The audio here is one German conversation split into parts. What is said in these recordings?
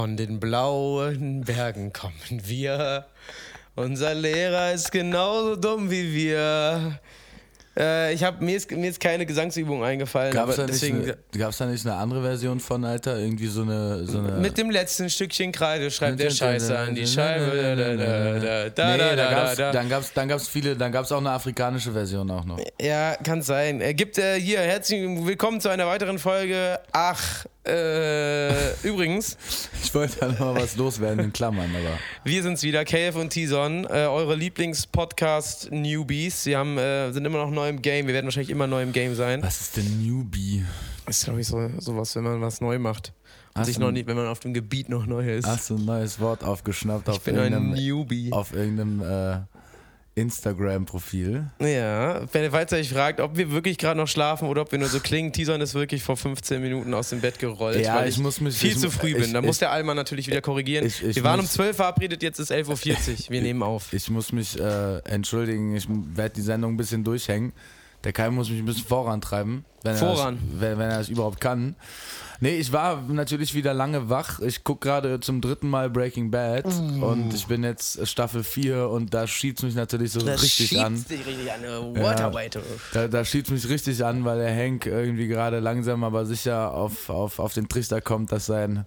Von den blauen Bergen kommen wir. Unser Lehrer ist genauso dumm wie wir. Mir ist keine Gesangsübung eingefallen. Gab's da nicht eine andere Version von, Alter? Irgendwie so eine mit dem letzten Stückchen Kreide schreibt der Scheiße an die Scheibe. Dann gab's auch eine afrikanische Version auch noch. Ja, kann sein. Herzlich willkommen zu einer weiteren Folge. Übrigens. Ich wollte da noch mal was loswerden in Klammern, aber. Wir sind's wieder, Calf und Tison, eure Lieblings-Podcast-Newbies. Sie sind immer noch neu im Game, wir werden wahrscheinlich immer neu im Game sein. Was ist denn Newbie? Das ist, glaube ich, sowas, wenn man was neu macht. Wenn man auf dem Gebiet noch neu ist. Hast du ein neues Wort aufgeschnappt? Auf irgendeinem Instagram-Profil. Ja, falls ihr euch fragt, ob wir wirklich gerade noch schlafen oder ob wir nur so klingen, Tison ist wirklich vor 15 Minuten aus dem Bett gerollt, ja, weil ich muss mich, viel ich, zu früh ich, bin. Ich, da muss der Allmann natürlich wieder korrigieren. Wir waren um 12 verabredet, jetzt ist 11.40 Uhr. Wir nehmen auf. Ich muss mich entschuldigen, ich werde die Sendung ein bisschen durchhängen. Der Kai muss mich ein bisschen vorantreiben, wenn er das überhaupt kann. Nee, ich war natürlich wieder lange wach. Ich gucke gerade zum 3. Mal Breaking Bad und ich bin jetzt Staffel 4 und da schiebt mich natürlich so richtig an. Da schiebt mich richtig an, weil der Hank irgendwie gerade langsam aber sicher auf den Trichter kommt, dass sein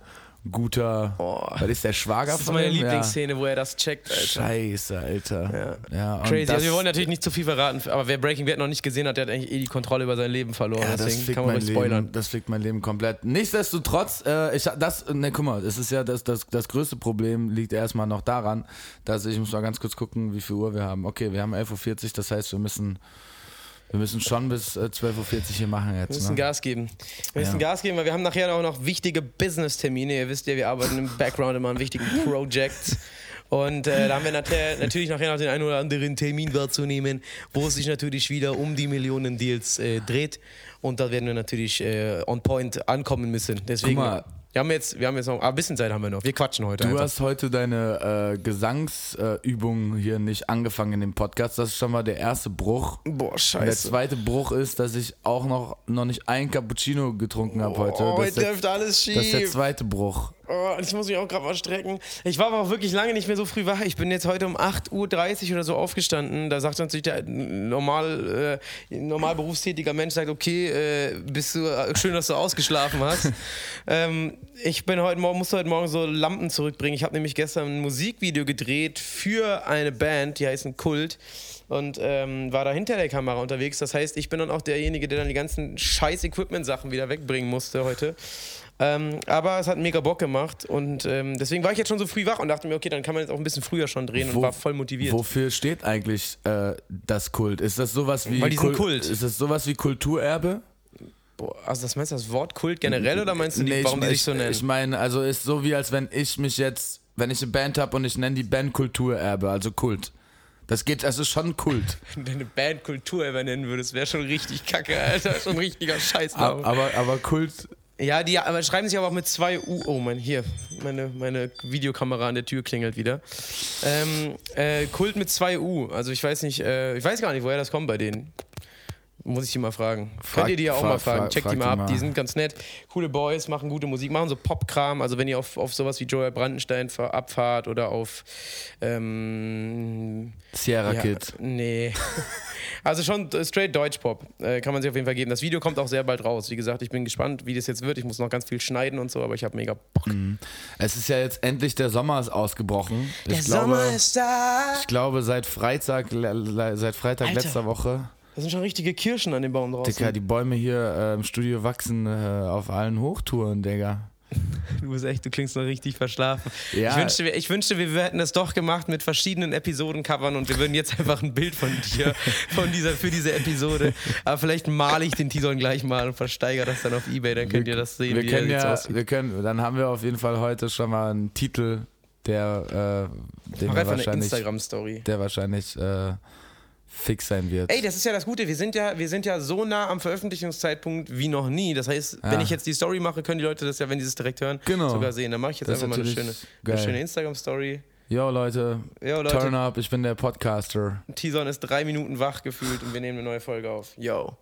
guter... Was ist der Schwager von ihm? Das ist meine Lieblingsszene, wo er das checkt, Alter. Scheiße, Alter. Ja. Ja, crazy. Also wir wollen natürlich nicht zu viel verraten, aber wer Breaking Bad noch nicht gesehen hat, der hat eigentlich die Kontrolle über sein Leben verloren. Ja, deswegen kann man nicht spoilern. Das fliegt mein Leben komplett. Nichtsdestotrotz, guck mal, es ist ja das größte Problem liegt erstmal noch daran, dass ich muss mal ganz kurz gucken, wie viel Uhr wir haben. Okay, wir haben 11.40 Uhr, das heißt, wir müssen schon bis 12.40 Uhr hier machen jetzt. Wir müssen Gas geben. Weil wir haben nachher auch noch wichtige Business-Termine. Ihr wisst ja, wir arbeiten im Background immer an wichtigen Projects. Und da haben wir natürlich nachher noch den einen oder anderen Termin wahrzunehmen, wo es sich natürlich wieder um die Millionen Deals dreht. Und da werden wir natürlich on point ankommen müssen. Deswegen, guck mal, wir haben jetzt noch ein bisschen Zeit haben wir noch. Wir quatschen heute. Du hast heute deine Gesangsübung hier nicht angefangen in dem Podcast. Das ist schon mal der erste Bruch. Boah, scheiße. Und der zweite Bruch ist, dass ich auch noch nicht ein Cappuccino getrunken habe heute. Oh, heute läuft alles schief. Das ist der zweite Bruch. Oh, ich muss mich auch gerade mal strecken. Ich war aber auch wirklich lange nicht mehr so früh wach. Ich bin jetzt heute um 8.30 Uhr oder so aufgestanden. Da sagt natürlich der normal berufstätiger Mensch, sagt, okay, bist du schön, dass du ausgeschlafen hast. Ich bin musste heute Morgen so Lampen zurückbringen. Ich habe nämlich gestern ein Musikvideo gedreht für eine Band, die heißt Kult. Und war da hinter der Kamera unterwegs. Das heißt, ich bin dann auch derjenige, der dann die ganzen scheiß Equipment-Sachen wieder wegbringen musste heute. Aber es hat mega Bock gemacht und deswegen war ich jetzt schon so früh wach und dachte mir, okay, dann kann man jetzt auch ein bisschen früher schon drehen und war voll motiviert. Wofür steht eigentlich das Kult? Ist das sowas wie Kult? Ist das sowas wie Kulturerbe? Boah, also das meinst du das Wort Kult generell oder meinst du, warum die sich so nennen? Ich meine, also ist so wie als wenn ich eine Band habe und ich nenne die Band Kulturerbe, also Kult. Das ist schon Kult. Wenn du eine Band Kulturerbe nennen würdest, wäre schon richtig kacke, Alter, schon richtiger Scheiß. Aber Kult... Ja, die aber schreiben sich aber auch mit 2 U. Oh, meine Videokamera an der Tür klingelt wieder. Kult mit 2 U. Also ich weiß gar nicht, woher das kommt bei denen. Muss ich die mal fragen. Könnt ihr die ja auch mal fragen. Checkt die mal ab, die sind ganz nett. Coole Boys, machen gute Musik, machen so Popkram. Also wenn ihr auf sowas wie Joel Brandenstein abfahrt oder auf Sierra Kids. Nee. Also schon straight Deutschpop. Kann man sich auf jeden Fall geben. Das Video kommt auch sehr bald raus. Wie gesagt, ich bin gespannt, wie das jetzt wird. Ich muss noch ganz viel schneiden und so, aber ich habe mega Bock. Mhm. Es ist ja jetzt endlich, der Sommer ist ausgebrochen. Sommer ist da. Ich glaube, seit Freitag Alter. Letzter Woche... Da sind schon richtige Kirschen an den Baum draußen. Digga, die Bäume hier im Studio wachsen auf allen Hochtouren, Digga. Du klingst noch richtig verschlafen. Ja. Ich wünschte, wir hätten das doch gemacht mit verschiedenen Episodencovern und wir würden jetzt einfach ein Bild von dir für diese Episode. Aber vielleicht male ich den Tison gleich mal und versteigere das dann auf Ebay, dann könnt ihr das sehen, wie er jetzt aussieht. Dann haben wir auf jeden Fall heute schon mal einen Titel, der wahrscheinlich fix sein wird. Ey, das ist ja das Gute, wir sind ja so nah am Veröffentlichungszeitpunkt wie noch nie. Das heißt, wenn ich jetzt die Story mache, können die Leute das ja, wenn die es direkt hören, sogar sehen. Dann mache ich jetzt einfach mal eine schöne Instagram-Story. Yo Leute, turn up, ich bin der Podcaster. T-Son ist 3 Minuten wach gefühlt und wir nehmen eine neue Folge auf. Yo.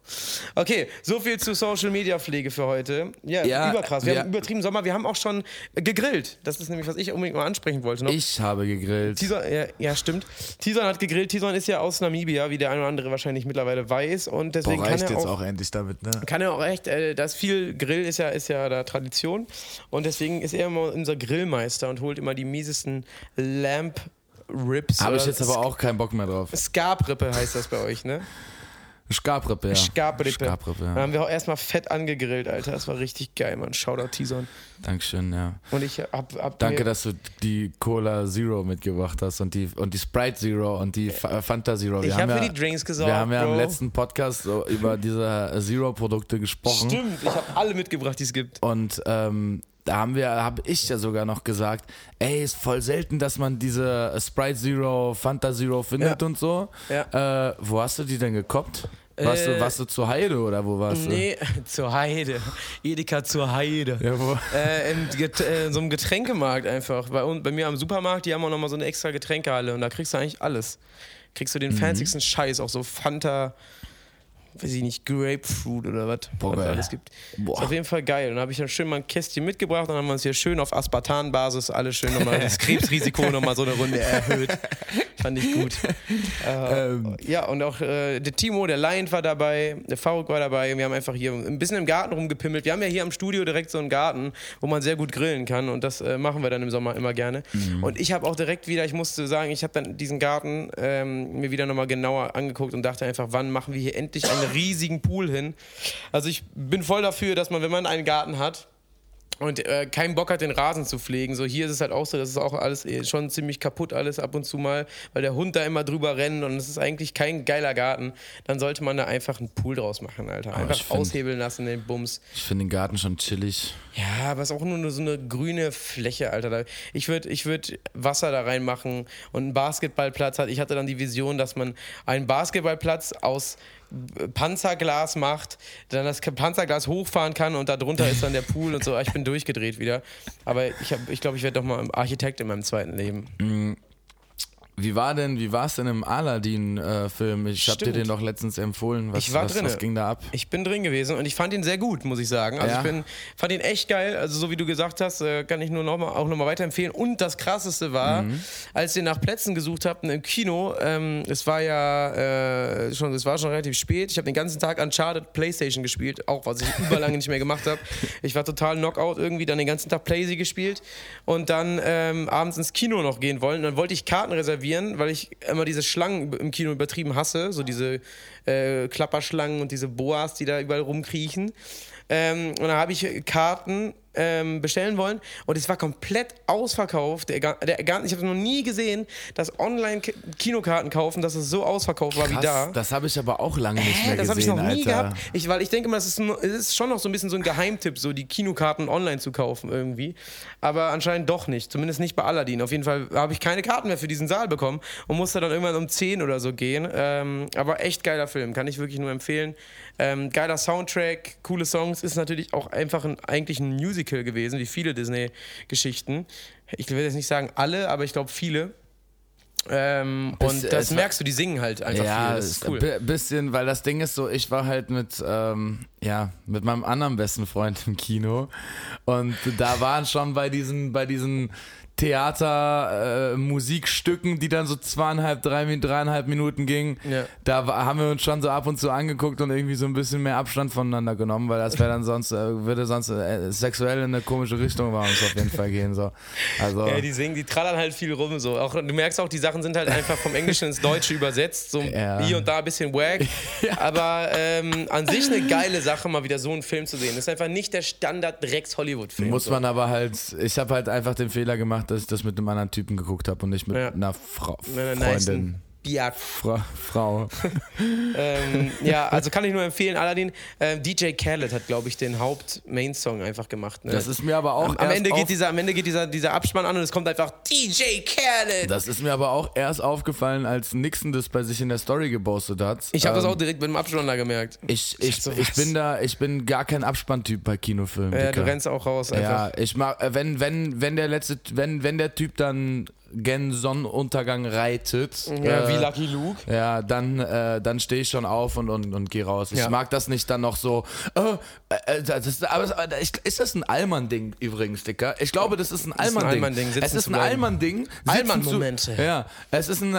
Okay, so viel zu Social Media Pflege für heute. Ja, überkrass. Wir haben übertrieben Sommer, wir haben auch schon gegrillt. Das ist nämlich, was ich unbedingt mal ansprechen wollte noch. Ich habe gegrillt. T-Son, ja, stimmt. T-Son hat gegrillt. T-Son ist ja aus Namibia, wie der eine oder andere wahrscheinlich mittlerweile weiß. Und deswegen reicht kann er jetzt auch endlich damit, ne? Kann er auch echt, das viel Grill ist ja da Tradition. Und deswegen ist er immer unser Grillmeister und holt immer die miesesten Lamb Ribs. Habe ich jetzt aber auch keinen Bock mehr drauf. Skarbrippe heißt das bei euch, ne? Skarbrippe, ja. Skarbrippe. Ja. Da haben wir auch erstmal fett angegrillt, Alter. Das war richtig geil, Mann. Shoutout T-Son. Dankeschön, ja. Und ich hab danke, dass du die Cola Zero mitgebracht hast und die Sprite Zero und die Fanta Zero. Ich habe für die Drinks gesorgt. Wir haben ja im letzten Podcast über diese Zero-Produkte gesprochen. Stimmt, ich habe alle mitgebracht, die es gibt. Und da habe ich ja sogar noch gesagt, ey, ist voll selten, dass man diese Sprite Zero, Fanta Zero findet und so. Ja. Wo hast du die denn gekoppt? Warst du zur Heide oder wo warst du? Nee, zur Heide. Edeka zur Heide. Ja, wo? In so einem Getränkemarkt einfach. Bei mir am Supermarkt, die haben auch nochmal so eine extra Getränkehalle und da kriegst du eigentlich alles. Kriegst du den fancysten Scheiß, auch so Fanta, weiß ich nicht, Grapefruit oder was es alles gibt. Boah. Ist auf jeden Fall geil. Und da habe ich dann schön mal ein Kästchen mitgebracht und haben wir uns hier schön auf Aspartan-Basis alle schön nochmal das Krebsrisiko nochmal so eine Runde erhöht. Fand ich gut. Ja, und auch der Timo, der Lion war dabei, der Faruk war dabei. Wir haben einfach hier ein bisschen im Garten rumgepimmelt. Wir haben ja hier am Studio direkt so einen Garten, wo man sehr gut grillen kann und das machen wir dann im Sommer immer gerne. Mhm. Und ich habe auch direkt wieder, ich musste sagen, ich habe dann diesen Garten mir wieder nochmal genauer angeguckt und dachte einfach, wann machen wir hier endlich einen riesigen Pool hin. Also ich bin voll dafür, dass man, wenn man einen Garten hat und keinen Bock hat, den Rasen zu pflegen, so hier ist es halt auch so, das ist auch alles schon ziemlich kaputt alles ab und zu mal, weil der Hund da immer drüber rennt und es ist eigentlich kein geiler Garten, dann sollte man da einfach einen Pool draus machen, Alter. Einfach aushebeln lassen, den Bums. Ich finde den Garten schon chillig. Ja, aber es ist auch nur so eine grüne Fläche, Alter. Ich würd Wasser da reinmachen und einen Basketballplatz hat. Ich hatte dann die Vision, dass man einen Basketballplatz aus Panzerglas macht, dann das Panzerglas hochfahren kann und da drunter ist dann der Pool und so. Ich bin durchgedreht wieder. Aber ich glaube, ich werde doch mal Architekt in meinem zweiten Leben. Wie war es denn im Aladdin-Film? Ich habe dir den doch letztens empfohlen. Was ging da ab? Ich bin drin gewesen und ich fand ihn sehr gut, muss ich sagen. Also ich fand ihn echt geil. Also so wie du gesagt hast, kann ich nur nochmal weiterempfehlen. Und das Krasseste war, als wir nach Plätzen gesucht hatten im Kino, es war schon relativ spät. Ich habe den ganzen Tag Uncharted Playstation gespielt, auch was ich über lange nicht mehr gemacht habe. Ich war total Knockout irgendwie, dann den ganzen Tag Playsee gespielt und dann abends ins Kino noch gehen wollen. Und dann wollte ich Karten reservieren, weil ich immer diese Schlangen im Kino übertrieben hasse, so diese Klapperschlangen und diese Boas, die da überall rumkriechen. Und da habe ich Karten bestellen wollen und es war komplett ausverkauft. Ich habe noch nie gesehen, dass Online-Kinokarten kaufen, dass es so ausverkauft war wie da. Das habe ich aber auch lange nicht mehr gesehen, Alter. Das habe ich noch nie gehabt. Weil ich denke mal, es ist schon noch so ein bisschen so ein Geheimtipp, so die Kinokarten online zu kaufen irgendwie. Aber anscheinend doch nicht. Zumindest nicht bei Aladdin. Auf jeden Fall habe ich keine Karten mehr für diesen Saal bekommen und musste dann irgendwann um 10 oder so gehen. Aber echt geiler Film. Kann ich wirklich nur empfehlen. Geiler Soundtrack, coole Songs. Ist natürlich auch einfach eigentlich ein Musical gewesen, wie viele Disney-Geschichten. Ich will jetzt nicht sagen alle, aber ich glaube viele. Und das merkst du, die singen halt einfach viel. Das ist cool. Bisschen, weil das Ding ist so, ich war halt mit meinem anderen besten Freund im Kino und da waren schon bei diesen Theater, Musikstücken, die dann so 2,5, 3,5 Minuten gingen, da haben wir uns schon so ab und zu angeguckt und irgendwie so ein bisschen mehr Abstand voneinander genommen, weil das wäre dann sonst sexuell in eine komische Richtung bei uns auf jeden Fall gehen. So. Also, ja, die trallern halt viel rum. So. Auch, du merkst auch, die Sachen sind halt einfach vom Englischen ins Deutsche übersetzt, so hier und da ein bisschen wack, aber an sich eine geile Sache, mal wieder so einen Film zu sehen. Das ist einfach nicht der Standard-Drecks-Hollywood-Film. Muss man aber halt, ich habe halt einfach den Fehler gemacht, dass ich das mit einem anderen Typen geguckt habe und nicht mit einer Freundin. Frau. Also kann ich nur empfehlen, Aladdin. DJ Khaled hat, glaube ich, den Haupt-Main-Song einfach gemacht. Ne? Das ist mir aber auch am Ende geht dieser Abspann an und es kommt einfach DJ Khaled. Das ist mir aber auch erst aufgefallen, als Nixon das bei sich in der Story gepostet hat. Ich habe das auch direkt mit dem Abspann da gemerkt. Ich bin gar kein Abspanntyp bei Kinofilmen. Du rennst auch raus einfach. Ja, ich mach, wenn der Typ dann gen Sonnenuntergang reitet. Ja, wie Lucky Luke. Ja, dann stehe ich schon auf und gehe raus. Ich mag das nicht dann noch so. Ist das ein Allmann-Ding übrigens, Dicker? Ich glaube, das ist ein Allmann-Ding. Es ist ein Allmann-Ding. Allmann-Momente. Ja, es ist ein...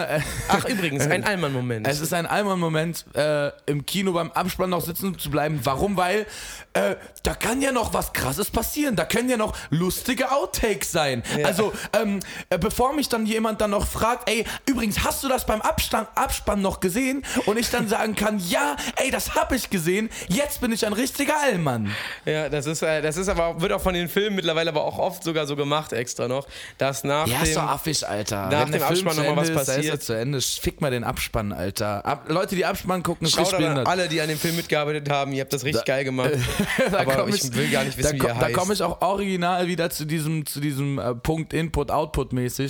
Ach, übrigens, ein Allmann-Moment. Es ist ein Allmann-Moment, im Kino beim Abspann noch sitzen zu bleiben. Warum? Weil da kann ja noch was Krasses passieren. Da können ja noch lustige Outtakes sein. Ja. Also, bevor mich dann jemand dann noch fragt, ey, übrigens, hast du das beim Abspann noch gesehen? Und ich dann sagen kann, ja, ey, das hab ich gesehen. Jetzt bin ich ein richtiger Allmann. Ja, das ist aber, wird auch von den Filmen mittlerweile aber auch oft sogar so gemacht extra noch, dass nach dem... Ja, ist doch affig, Alter. Nach dem Abspann nochmal was passiert. Ist zu Ende. Fick mal den Abspann, Alter. Leute, die Abspann gucken, ist richtig behindert. Alle, die an dem Film mitgearbeitet haben, ihr habt das richtig geil gemacht. Aber ich will gar nicht wissen, wie er heißt. Da komme ich auch original wieder zu diesem Punkt Input-Output-mäßig.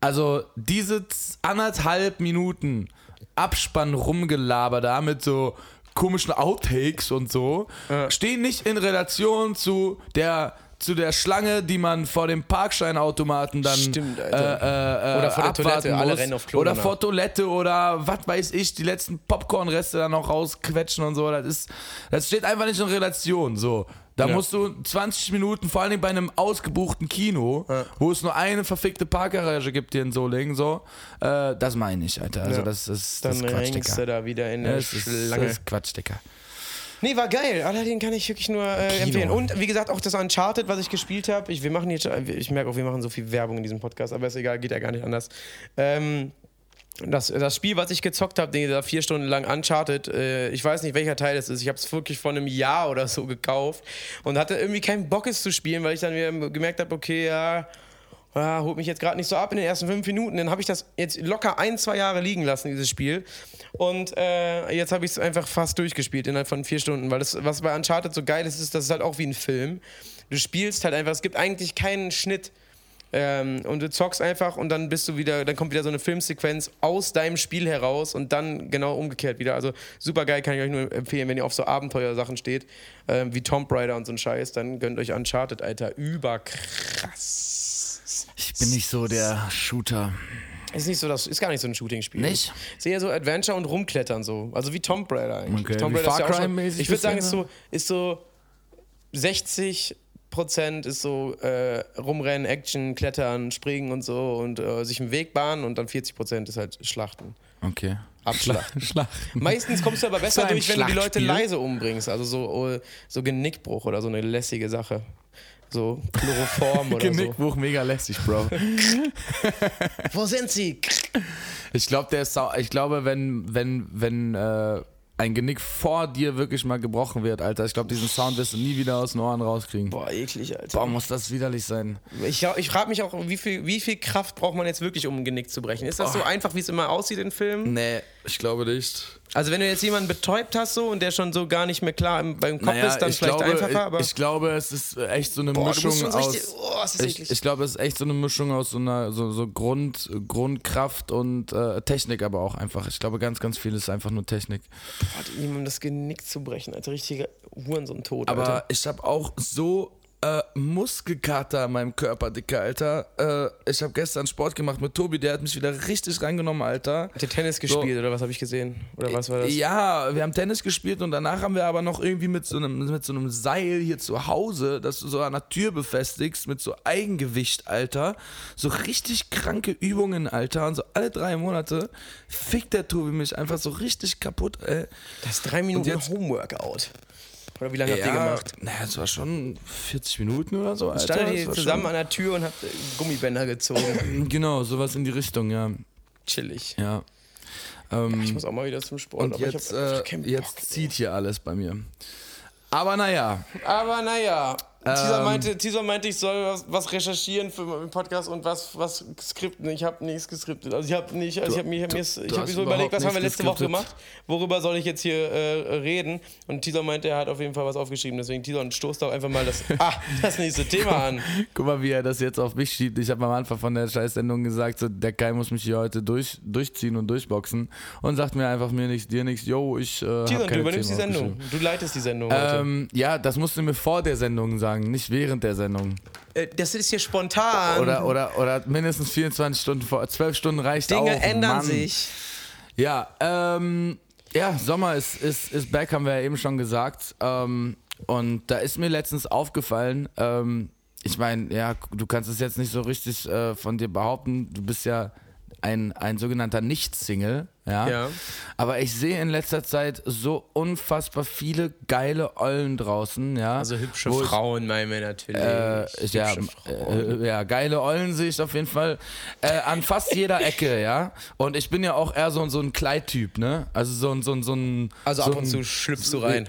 Also diese 1,5 Minuten Abspann rumgelaber da mit so komischen Outtakes und so, stehen nicht in Relation zu der Schlange, die man vor dem Parkscheinautomaten dann oder vor der Toilette, muss, alle rennen auf Klo oder danach. Vor Toilette oder was weiß ich, die letzten Popcornreste dann noch rausquetschen und so, das steht einfach nicht in Relation, so. Da musst du 20 Minuten, vor allem bei einem ausgebuchten Kino, wo es nur eine verfickte Parkgarage gibt hier in Solingen, so, das meine ich, Alter. Also das ist Quatsch, Dicker. Dann hängst du da wieder in der Schlange. Das ist Quatsch, Dicker. Nee, war geil. Aladdin kann ich wirklich nur empfehlen. Und wie gesagt, auch das Uncharted, was ich gespielt habe. Ich merke auch, wir machen so viel Werbung in diesem Podcast, aber ist egal, geht ja gar nicht anders. Das Spiel, was ich gezockt habe, den da 4 Stunden lang Uncharted, ich weiß nicht, welcher Teil das ist, ich habe es wirklich vor einem Jahr oder so gekauft und hatte irgendwie keinen Bock, es zu spielen, weil ich dann wieder gemerkt habe, okay, holt mich jetzt gerade nicht so ab in den ersten 5 Minuten, dann habe ich das jetzt locker 1-2 Jahre liegen lassen, dieses Spiel, und jetzt habe ich es einfach fast durchgespielt innerhalb von 4 Stunden, weil das, was bei Uncharted so geil ist, das ist halt auch wie ein Film, du spielst halt einfach, es gibt eigentlich keinen Schnitt. Und du zockst einfach und dann bist du wieder, dann kommt wieder so eine Filmsequenz aus deinem Spiel heraus und dann genau umgekehrt wieder. Also super geil, kann ich euch nur empfehlen, wenn ihr auf so Abenteuersachen steht, wie Tomb Raider und so ein Scheiß, dann gönnt euch Uncharted, Alter, überkrass. Ich bin nicht so der Shooter. Ist gar nicht so ein Shooting-Spiel. Nicht? Ist eher so Adventure und rumklettern so. Also wie Tomb Raider eigentlich. Okay. Tomb Raider ist ja auch schon, ich würde sagen, ist so 60% ist so rumrennen, Action, klettern, springen und so und sich einen Weg bahnen und dann 40% ist halt Schlachten. Okay. Abschlachten. Schlachten. Meistens kommst du aber besser durch, wenn du die Leute leise umbringst. Also so Genickbruch oder so eine lässige Sache. So Chloroform oder so. Genickbruch, mega lässig, Bro. Wo sind sie? Ich glaube, wenn ein Genick vor dir wirklich mal gebrochen wird, Alter. Ich glaube, diesen Sound wirst du nie wieder aus den Ohren rauskriegen. Boah, eklig, Alter. Boah, muss das widerlich sein. Ich frage mich auch, wie viel Kraft braucht man jetzt wirklich, um ein Genick zu brechen? Ist das so einfach, wie es immer aussieht in Filmen? Nee, ich glaube nicht. Also wenn du jetzt jemanden betäubt hast so und der schon so gar nicht mehr klar beim Kopf ist, dann vielleicht einfacher, aber... Ich glaube, es ist echt so eine Mischung aus... Ich glaube, es ist echt so eine Mischung aus so einer so Grundkraft und Technik, aber auch einfach. Ich glaube, ganz, ganz viel ist einfach nur Technik. Boah, ihm das Genick zu brechen, als richtiger Hurensohn-Tod, Alter. Aber ich habe auch so... Muskelkater an meinem Körper, Dicker, Alter. Ich habe gestern Sport gemacht mit Tobi, der hat mich wieder richtig reingenommen, Alter. Habt ihr Tennis gespielt oder was habe ich gesehen? Oder was war das? Ja, wir haben Tennis gespielt und danach haben wir aber noch irgendwie mit so einem Seil hier zu Hause, das du so an der Tür befestigst, mit so Eigengewicht, Alter. So richtig kranke Übungen, Alter. Und so alle 3 Monate fickt der Tobi mich einfach so richtig kaputt, ey. Das ist 3 Minuten Homeworkout. Oder wie lange habt ihr gemacht? Naja, es war schon 40 Minuten oder so. Standet ihr zusammen an der Tür und habt Gummibänder gezogen? Genau, sowas in die Richtung, ja. Chillig. Ja. Ich muss auch mal wieder zum Sport. Und aber jetzt, jetzt zieht hier alles bei mir. Aber naja. Tisa meinte, ich soll was recherchieren für meinen Podcast und was skripten. Ich habe nichts geskriptet. Ich habe mir so überlegt, was haben wir letzte Woche gemacht? Worüber soll ich jetzt hier reden? Und Tisa meinte, er hat auf jeden Fall was aufgeschrieben. Deswegen, Tisa, und stoß doch einfach mal das nächste Thema an. Guck mal, wie er das jetzt auf mich schiebt. Ich habe am Anfang von der Scheißsendung gesagt, so, der Kai muss mich hier heute durchziehen und durchboxen. Und sagt mir einfach, mir nichts, dir nichts. Yo, ich Tisa, du übernimmst die Sendung. Du leitest die Sendung heute. Ja, das musst du mir vor der Sendung sagen. sagen, nicht während der Sendung. Das ist hier spontan. Oder mindestens 24 Stunden, 12 Stunden reicht auch. Dinge ändern sich. Ja, ja, Sommer ist back, haben wir ja eben schon gesagt. Und da ist mir letztens aufgefallen, ich meine, ja, du kannst es jetzt nicht so richtig von dir behaupten, du bist ja ein sogenannter Nicht-Single, ja. Aber ich sehe in letzter Zeit so unfassbar viele geile Ollen draußen, ja. Also hübsche Frauen meinen wir natürlich. Geile Ollen sehe ich auf jeden Fall an fast jeder Ecke, ja. Und ich bin ja auch eher so ein Kleidtyp, ne? Also so ein also ab und zu schlüpfst du rein.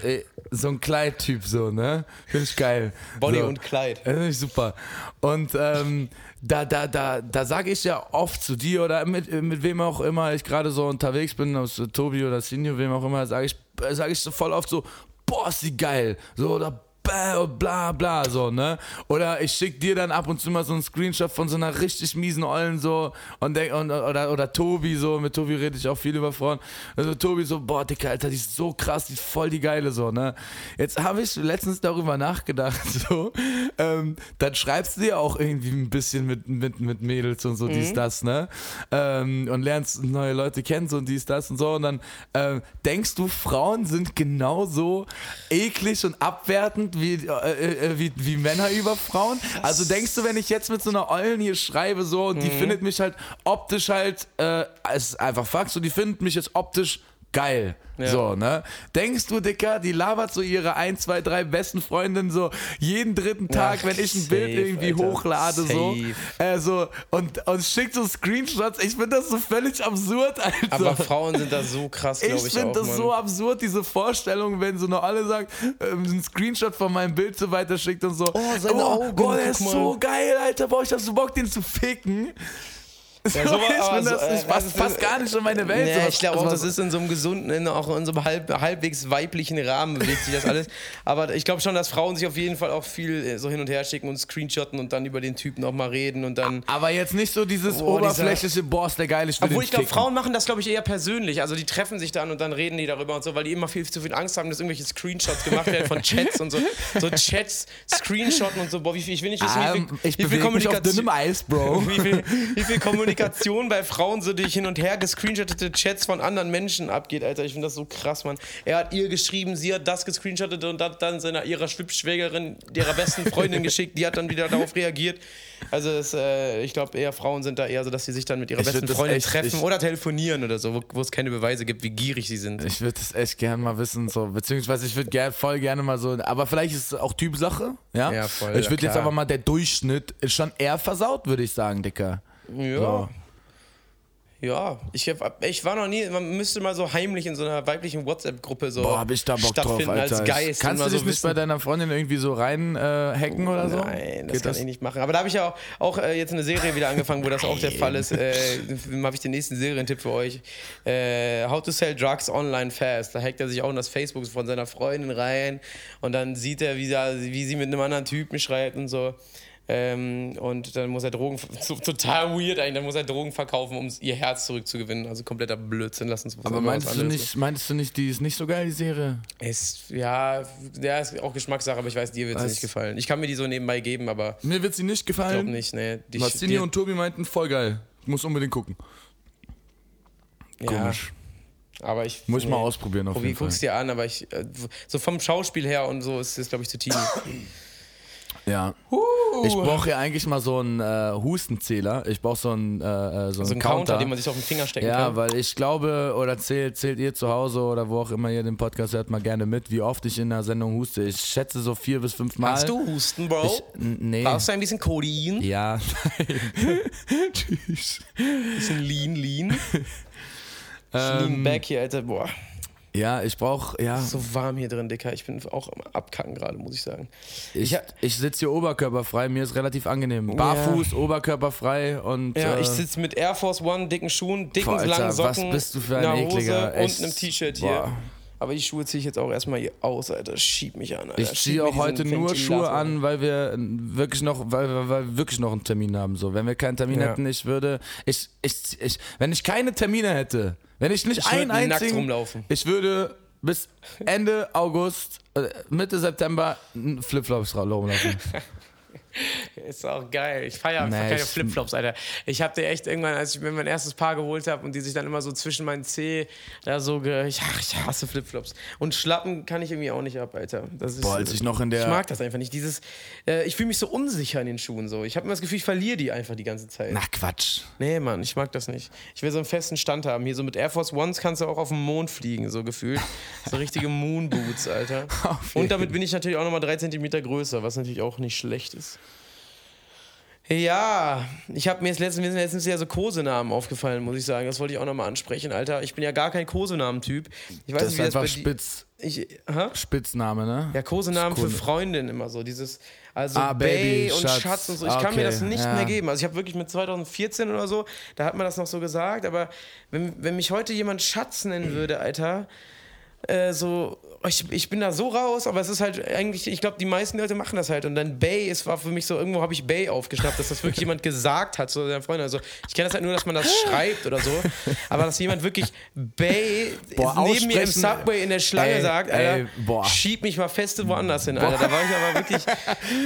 So ein Kleidtyp so, ne? Finde ich geil. Bonnie so. Und Kleid. Finde ich super. Und da sage ich ja oft zu dir oder mit wem auch immer ich gerade so unterwegs bin, ob es Tobi oder Sinjo, wem auch immer, sage ich so voll oft so, boah, ist die geil, so oder bla bla, so, ne? Oder ich schicke dir dann ab und zu mal so einen Screenshot von so einer richtig miesen Ollen so und oder Tobi so, mit Tobi rede ich auch viel über Frauen, also Tobi so, boah, Dicker, Alter, die ist so krass, die ist voll die geile so, ne? Jetzt habe ich letztens darüber nachgedacht, so, dann schreibst du ja auch irgendwie ein bisschen mit Mädels und so, dies, das, ne? Und lernst neue Leute kennen, so, und dies, das und so, und dann denkst du, Frauen sind genauso eklig und abwertend wie Männer über Frauen. Also denkst du, wenn ich jetzt mit so einer Ollen hier schreibe, so, und die findet mich halt optisch halt, es ist einfach Fakt, so, die findet mich jetzt optisch geil, ja. So, ne? Denkst du, Dicker, die labert so ihre 1, 2, 3 besten Freundinnen so jeden dritten Tag, wenn ich ein Bild irgendwie hochlade, safe. So, und schickt so Screenshots, ich finde das so völlig absurd, Alter. Aber Frauen sind da so krass, glaube ich auch, finde das so absurd, diese Vorstellung, wenn so eine Olle sagt, ein Screenshot von meinem Bild so weiter schickt und so, boah, der ist so geil, Alter, boah, ich hab so Bock, den zu ficken. Ja, so, das passt gar nicht in meine Welt. Ja, ich glaube auch, das ist in so einem gesunden, auch in so einem halbwegs weiblichen Rahmen bewegt sich das alles. Aber ich glaube schon, dass Frauen sich auf jeden Fall auch viel so hin und her schicken und screenshotten und dann über den Typen auch mal reden und dann. Aber jetzt nicht so dieses oberflächliche, boah, ist der geile Spiel. Obwohl ich glaube, Frauen machen das, glaube ich, eher persönlich. Also die treffen sich dann und dann reden die darüber und so, weil die immer viel zu viel Angst haben, dass irgendwelche Screenshots gemacht werden von Chats und so. So Chats, Screenshotten und so. Boah, ich will nicht wissen, wie viel Kommunikation. Auf dünnem Eis, Bro. Wie viel Kommunikation bei Frauen so durch hin und her gescreenshotete Chats von anderen Menschen abgeht, Alter. Ich finde das so krass, Mann. Er hat ihr geschrieben, sie hat das gescreenshottet und hat dann ihrer Schwibschwägerin, ihrer besten Freundin geschickt, die hat dann wieder darauf reagiert. Also ich glaube eher, Frauen sind da eher so, dass sie sich dann mit ihrer besten Freundin treffen oder telefonieren oder so, wo es keine Beweise gibt, wie gierig sie sind. Ich würde das echt gerne mal wissen, so, beziehungsweise ich würde voll gerne mal so, aber vielleicht ist es auch Typsache, ja? Ja, voll, ich würde jetzt aber mal, der Durchschnitt ist schon eher versaut, würde ich sagen, Dicker. Ja. So. Ja, ich war noch nie, man müsste mal so heimlich in so einer weiblichen WhatsApp-Gruppe so, boah, hab ich da Bock drauf, Alter. Als Geist. Kannst du dich so nicht bei deiner Freundin irgendwie so reinhacken oder so? Nein, das kann ich nicht machen. Aber da habe ich ja auch jetzt eine Serie wieder angefangen, wo das auch der Fall ist. Habe ich den nächsten Serientipp für euch. How to sell drugs online fast. Da hackt er sich auch in das Facebook von seiner Freundin rein und dann sieht er, wie sie mit einem anderen Typen schreibt und so. Und dann muss er Drogen, total weird eigentlich, dann muss er Drogen verkaufen, um ihr Herz zurückzugewinnen. Also kompletter Blödsinn, lass uns was. Aber meinst du nicht, die ist nicht so geil, die Serie? Ja, ist auch Geschmackssache, aber ich weiß, dir wird sie nicht gefallen. Ich kann mir die so nebenbei geben, aber... Mir wird sie nicht gefallen? Ich glaube nicht, ne. Martini und Tobi meinten, voll geil. Muss unbedingt gucken. Komisch. Ja. Aber ich muss mal ausprobieren auf jeden Fall. Guck's dir an, aber ich... So vom Schauspiel her und so ist es, glaube ich, zu tief. Ja. Ich brauche ja eigentlich mal so einen Hustenzähler. Ich brauche so einen Counter, den man sich auf den Finger stecken kann. Ja, weil ich glaube, oder zählt ihr zu Hause oder wo auch immer ihr den Podcast hört, mal gerne mit, wie oft ich in der Sendung huste. Ich schätze so 4 bis 5 Mal. Hast du Husten, Bro? Nee. Brauchst du ein bisschen Codein? Ja. Tschüss. Bisschen lean. Lean back hier, Alter, boah. Ja, ich brauche, ja. So warm hier drin, Dicker. Ich bin auch am Abkacken gerade, muss ich sagen. Ich sitze hier oberkörperfrei, mir ist relativ angenehm. Barfuß, oberkörperfrei und... Ja, ich sitze mit Air Force One, dicken Schuhen, dicken, boah, Alter, langen Socken, was bist du für ein Ekliger. Hose und einem T-Shirt hier. Boah. Aber die Schuhe ziehe ich jetzt auch erstmal hier aus, Alter. Schieb mich an, Alter. Ich ziehe auch heute nur Schuhe an, weil wir wirklich noch einen Termin haben. So, wenn wir keinen Termin hätten, wenn ich keine Termine hätte, wenn ich nicht einen einzigen... Ich würde nackt rumlaufen. Ich würde bis Ende August, Mitte September Flipflops rumlaufen. Ist auch geil. Ich feiere einfach keine Flipflops, Alter. Ich hab dir echt irgendwann, als ich mir mein erstes Paar geholt habe und die sich dann immer so zwischen meinen Zeh da so ich hasse Flipflops. Und Schlappen kann ich irgendwie auch nicht ab, Alter. Das ist, ich mag das einfach nicht. Dieses, ich fühle mich so unsicher in den Schuhen so. Ich habe immer das Gefühl, ich verliere die einfach die ganze Zeit. Na Quatsch. Nee, Mann, ich mag das nicht. Ich will so einen festen Stand haben. Hier so mit Air Force Ones kannst du auch auf den Mond fliegen, so gefühlt. So richtige Moonboots, Alter. Und damit bin ich natürlich auch nochmal 3 Zentimeter größer, was natürlich auch nicht schlecht ist. Ja, ich habe mir jetzt letztens ja so Kosenamen aufgefallen, muss ich sagen. Das wollte ich auch nochmal ansprechen, Alter. Ich bin ja gar kein Kosenamen-Typ. Ich weiß nicht, wie das bei Spitzname, ne? Ja, Kosenamen für Freundinnen immer so. Dieses, also Baby und Schatz und so. Ich kann mir das nicht mehr geben. Also ich habe wirklich mit 2014 oder so, da hat man das noch so gesagt. Aber wenn mich heute jemand Schatz nennen würde, Alter, so... Ich bin da so raus, aber es ist halt eigentlich, ich glaube, die meisten Leute machen das halt. Und dann Bay, es war für mich so, irgendwo habe ich Bay aufgeschnappt, dass das wirklich jemand gesagt hat zu seinen Freunden. Also ich kenne das halt nur, dass man das schreibt oder so. Aber dass jemand wirklich Bay neben mir im Subway in der Schlange sagt, Alter, schieb mich mal feste woanders hin, Alter. Da war ich aber wirklich,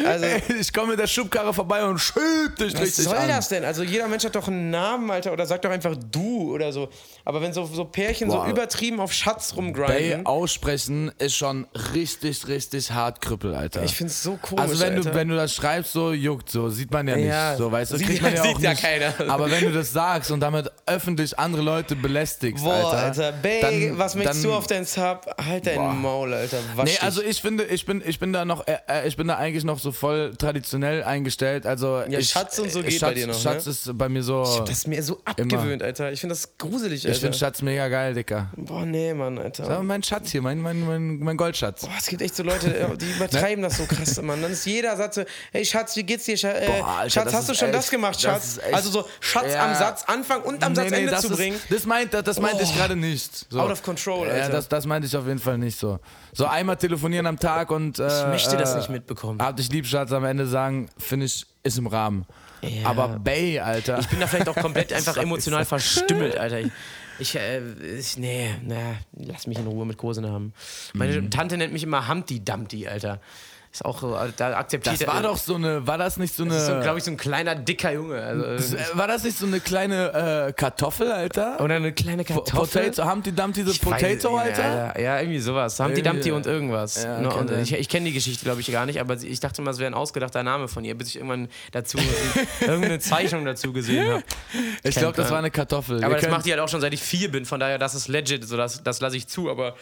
also... Ey, ich komme mit der Schubkarre vorbei und schieb dich richtig an. Was soll das denn? Also jeder Mensch hat doch einen Namen, Alter, oder sagt doch einfach du oder so. Aber wenn so Pärchen so übertrieben auf Schatz rumgrinden... Bay aussprechen ist schon richtig, richtig hart Krüppel, Alter. Ich find's so komisch, also wenn du das schreibst, so juckt, so sieht man ja nicht, so weißt du, kriegt man ja auch nicht. Keiner. Aber wenn du das sagst und damit öffentlich andere Leute belästigst, Alter. Bae, was möchtest du auf deinen Sub? Halt deinen Maul, Alter. Also ich finde, ich bin da eigentlich noch so voll traditionell eingestellt, also ja, Schatz und so geht bei dir noch, Schatz ist bei mir so... Ich hab das mir so abgewöhnt, Alter. Ich finde das gruselig, Alter. Ich finde Schatz mega geil, Dicker. Boah, nee, Mann, Alter. Das ist mein Schatz hier, mein Goldschatz. Boah, es gibt echt so Leute, die übertreiben das so krass, Mann. Dann ist jeder Satz so, hey Schatz, wie geht's dir? Alter, Schatz, hast du schon das gemacht, Schatz? Das also so Schatz am Satzanfang und am Satzende zu bringen. Das meinte ich gerade nicht. So. Out of control, Alter. Ja, das meinte ich auf jeden Fall nicht so. So einmal telefonieren am Tag und... ich möchte das nicht mitbekommen. Hab dich lieb, Schatz, am Ende sagen, finde ich, ist im Rahmen. Yeah. Aber Bay, Alter. Ich bin da vielleicht auch komplett einfach emotional verstümmelt, Alter. Lass mich in Ruhe mit Kosenamen. Meine Tante nennt mich immer Humpty Dumpty, Alter. Ist auch so, da akzeptiert. Das war doch so eine, war das nicht so eine... Das ist so, glaube ich, so ein kleiner, dicker Junge. Also, war das nicht so eine kleine Kartoffel, Alter? Oder eine kleine Kartoffel? Humpty Dumpty the Potato, Alter? Ja, irgendwie sowas. Humpty Dumpty und irgendwas. Ja, no, und ich kenne die Geschichte, glaube ich, gar nicht, aber ich dachte immer, es wäre ein ausgedachter Name von ihr, bis ich irgendwann dazu irgendeine Zeichnung dazu gesehen habe. Ich glaube, das war eine Kartoffel. Aber das macht die halt auch schon, seit ich 4 bin, von daher, das ist legit, so, das lasse ich zu, aber...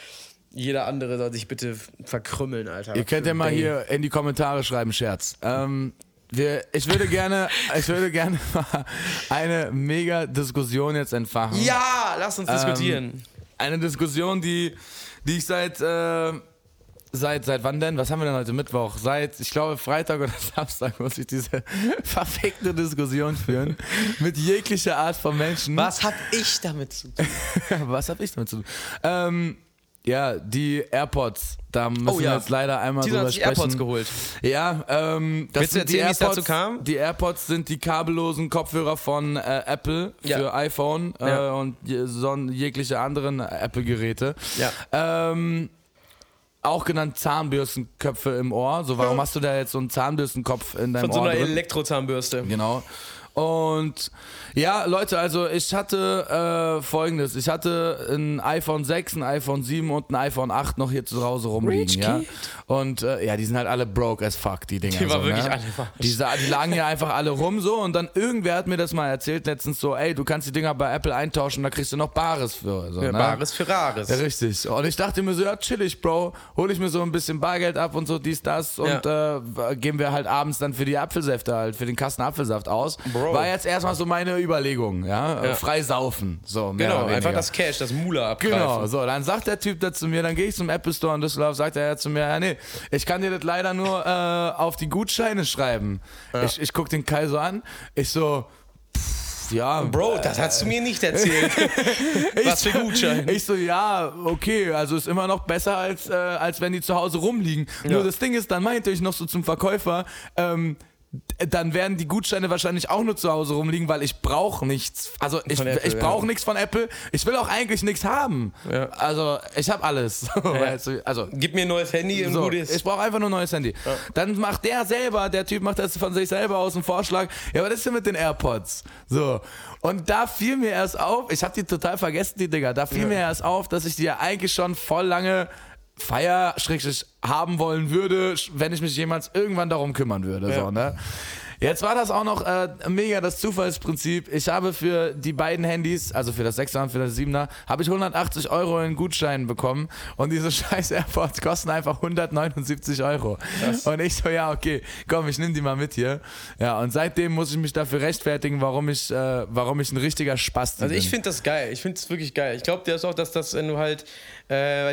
Jeder andere soll sich bitte verkrümmeln, Alter. Ihr könnt ja mal hier in die Kommentare schreiben, Scherz. Ich würde gerne mal eine mega Diskussion jetzt entfachen. Ja, lass uns diskutieren. Eine Diskussion, die ich seit wann denn? Was haben wir denn heute? Mittwoch? Seit, ich glaube, Freitag oder Samstag muss ich diese verfickte Diskussion führen. Mit jeglicher Art von Menschen. Was hab ich damit zu tun? Ja, die AirPods, da müssen wir jetzt leider einmal drüber sprechen. Die AirPods geholt. Ja, das Willst sind du erzählen, die AirPods, wie es dazu kam? Die AirPods sind die kabellosen Kopfhörer von Apple für iPhone und jegliche anderen Apple-Geräte. Ja. Auch genannt Zahnbürstenköpfe im Ohr. So, warum hast du da jetzt so einen Zahnbürstenkopf in deinem Ohr? Von so einer Elektrozahnbürste. Genau. Und ja, Leute, also ich hatte Folgendes. Ich hatte ein iPhone 6, ein iPhone 7 und ein iPhone 8 noch hier zu Hause rumliegen. Ja? Und die sind halt alle broke as fuck, die Dinger. Die waren so, wirklich alle falsch. Die lagen ja einfach alle rum so. Und dann irgendwer hat mir das mal erzählt letztens so, ey, du kannst die Dinger bei Apple eintauschen, da kriegst du noch Bares für. So, ja, ne? Bares für Rares. Ja, richtig. Und ich dachte mir so, ja, chillig, Bro. Hol ich mir so ein bisschen Bargeld ab und so, dies, das. Und geben wir halt abends dann für die Apfelsäfte halt, für den Kasten Apfelsaft aus. Bro. War jetzt erstmal so meine Überlegung, frei saufen, so mehr oder weniger. Einfach das Cash, das Moolah abgreifen. Genau, so, dann sagt der Typ da zu mir, dann gehe ich zum Apple Store in Düsseldorf, sagt er zu mir, ja nee, ich kann dir das leider nur auf die Gutscheine schreiben. Ja. Ich guck den Kai so an, ich so, Bro, das hast du mir nicht erzählt. Was für Gutschein. Ich so, ja, okay, also ist immer noch besser, als wenn die zu Hause rumliegen. Ja. Nur das Ding ist, dann meinte ich noch so zum Verkäufer, dann werden die Gutscheine wahrscheinlich auch nur zu Hause rumliegen, weil ich brauche nichts. Also ich brauche nichts von Apple. Ich will auch eigentlich nichts haben. Ja. Also ich habe alles. Ja. Also, gib mir ein neues Handy und so, gut ist. Ich brauche einfach nur ein neues Handy. Ja. Dann macht der Typ macht das von sich selber aus einen Vorschlag. Ja, was ist denn mit den AirPods? So. Und da fiel mir erst auf, ich habe die total vergessen, die Dinger. Da fiel mir erst auf, dass ich die ja eigentlich schon voll lange haben wollen würde, wenn ich mich jemals irgendwann darum kümmern würde. Ja. So, ne? Jetzt war das auch noch mega das Zufallsprinzip. Ich habe für die beiden Handys, also für das 6er und für das 7er, habe ich 180 € in Gutscheinen bekommen und diese scheiß AirPods kosten einfach 179 €. Krass. Und ich so, ja okay, komm, ich nehme die mal mit hier. Ja, und seitdem muss ich mich dafür rechtfertigen, warum ich ein richtiger Spasti bin. Also ich finde das geil, ich finde es wirklich geil. Ich glaube dir auch, dass das, wenn du halt,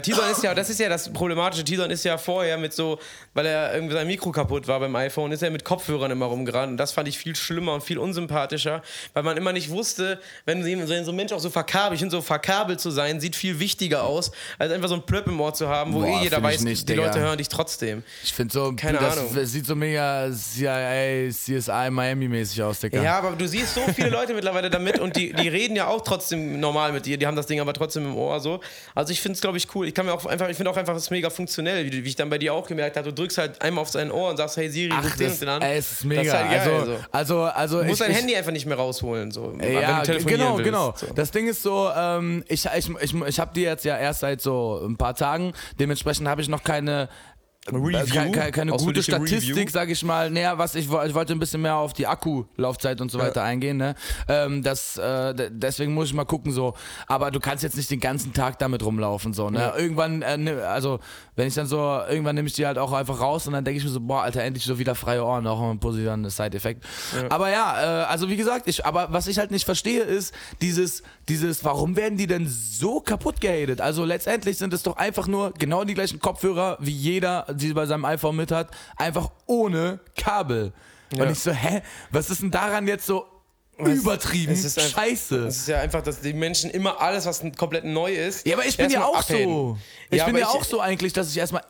Tison ist ja, das ist ja das Problematische, Tison ist ja vorher mit so, weil er irgendwie sein Mikro kaputt war beim iPhone, ist er mit Kopfhörern immer rumgerannt. Und das fand ich viel schlimmer und viel unsympathischer, weil man immer nicht wusste, wenn so ein Mensch auch so verkabelt zu sein, sieht viel wichtiger aus, als einfach so ein Plöpp im Ohr zu haben, wo jeder weiß, die Leute hören dich trotzdem. Ich finde so, das sieht so mega CIA, CSI Miami-mäßig aus, Digga. Ja, aber du siehst so viele Leute mittlerweile damit und die reden ja auch trotzdem normal mit dir, die haben das Ding aber trotzdem im Ohr so. Also ich finde es, glaube ich, cool. Ich finde auch einfach, es ist mega funktionell, wie ich dann bei dir auch gemerkt habe. Du drückst halt einmal auf sein Ohr und sagst, hey Siri, ruf den und den an. Es ist mega. Also du musst dein Handy einfach nicht mehr rausholen, so, ja, wenn du telefonieren willst. Genau. So. Das Ding ist so, ich habe die jetzt ja erst seit so ein paar Tagen, dementsprechend habe ich noch keine gute Statistik, sage ich mal. Naja, ich wollte ein bisschen mehr auf die Akkulaufzeit und so weiter eingehen. Ne? Deswegen muss ich mal gucken so. Aber du kannst jetzt nicht den ganzen Tag damit rumlaufen so. Ne? Ja. Irgendwann, irgendwann nehme ich die halt auch einfach raus und dann denke ich mir so, boah, Alter, endlich so wieder freie Ohren, auch ein positiver Side-Effekt. Ja. Aber ja, also wie gesagt, was ich halt nicht verstehe ist dieses, warum werden die denn so kaputt gehatet? Also letztendlich sind es doch einfach nur genau die gleichen Kopfhörer wie jeder, die bei seinem iPhone mit hat, einfach ohne Kabel. Ja. Und ich so, was ist denn daran jetzt so übertrieben? Scheiße. Es ist ja einfach, dass die Menschen immer alles, was komplett neu ist, ja, aber ich bin ja auch abhaten. So. Ich bin ja auch so eigentlich, dass ich erstmal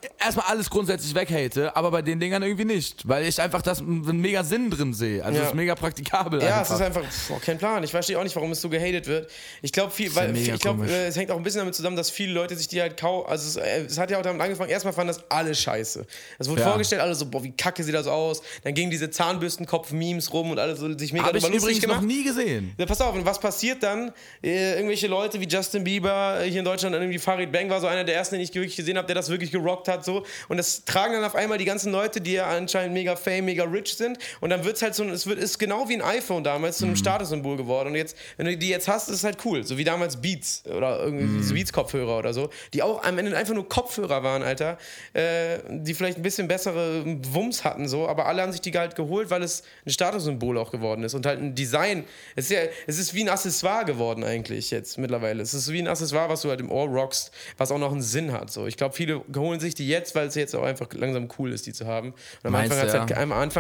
alles grundsätzlich weghate, aber bei den Dingern irgendwie nicht, weil ich einfach das mega Sinn drin sehe. Also es ist mega praktikabel. Ja, es ist einfach kein Plan. Ich verstehe auch nicht, warum es so gehatet wird. Ich glaube, es hängt auch ein bisschen damit zusammen, dass viele Leute sich die halt also es hat ja auch damit angefangen, erstmal fanden das alle scheiße. Es wurde vorgestellt, alle so, boah, wie kacke sieht das aus. Dann gingen diese Zahnbürstenkopf-Memes rum und alle so sich mega drüber lustig gemacht. Noch nie gesehen. Ja, pass auf, und was passiert dann? Irgendwelche Leute wie Justin Bieber hier in Deutschland, irgendwie Farid Bang war so einer der ersten, den ich wirklich gesehen habe, der das wirklich gerockt hat. So. Und das tragen dann auf einmal die ganzen Leute, die ja anscheinend mega fame, mega rich sind. Und dann wird's halt so, ist genau wie ein iPhone damals zu einem Statussymbol geworden. Und jetzt, wenn du die jetzt hast, ist es halt cool. So wie damals Beats oder irgendwie Beats-Kopfhörer oder so, die auch am Ende einfach nur Kopfhörer waren, Alter. Die vielleicht ein bisschen bessere Wumms hatten, so, aber alle haben sich die halt geholt, weil es ein Statussymbol auch geworden ist und halt ein Design. Es ist wie ein Accessoire geworden eigentlich jetzt mittlerweile. Es ist wie ein Accessoire, was du halt im Ohr rockst, was auch noch einen Sinn hat. So. Ich glaube, viele holen sich die jetzt, weil es jetzt auch einfach langsam cool ist, die zu haben. Und am Anfang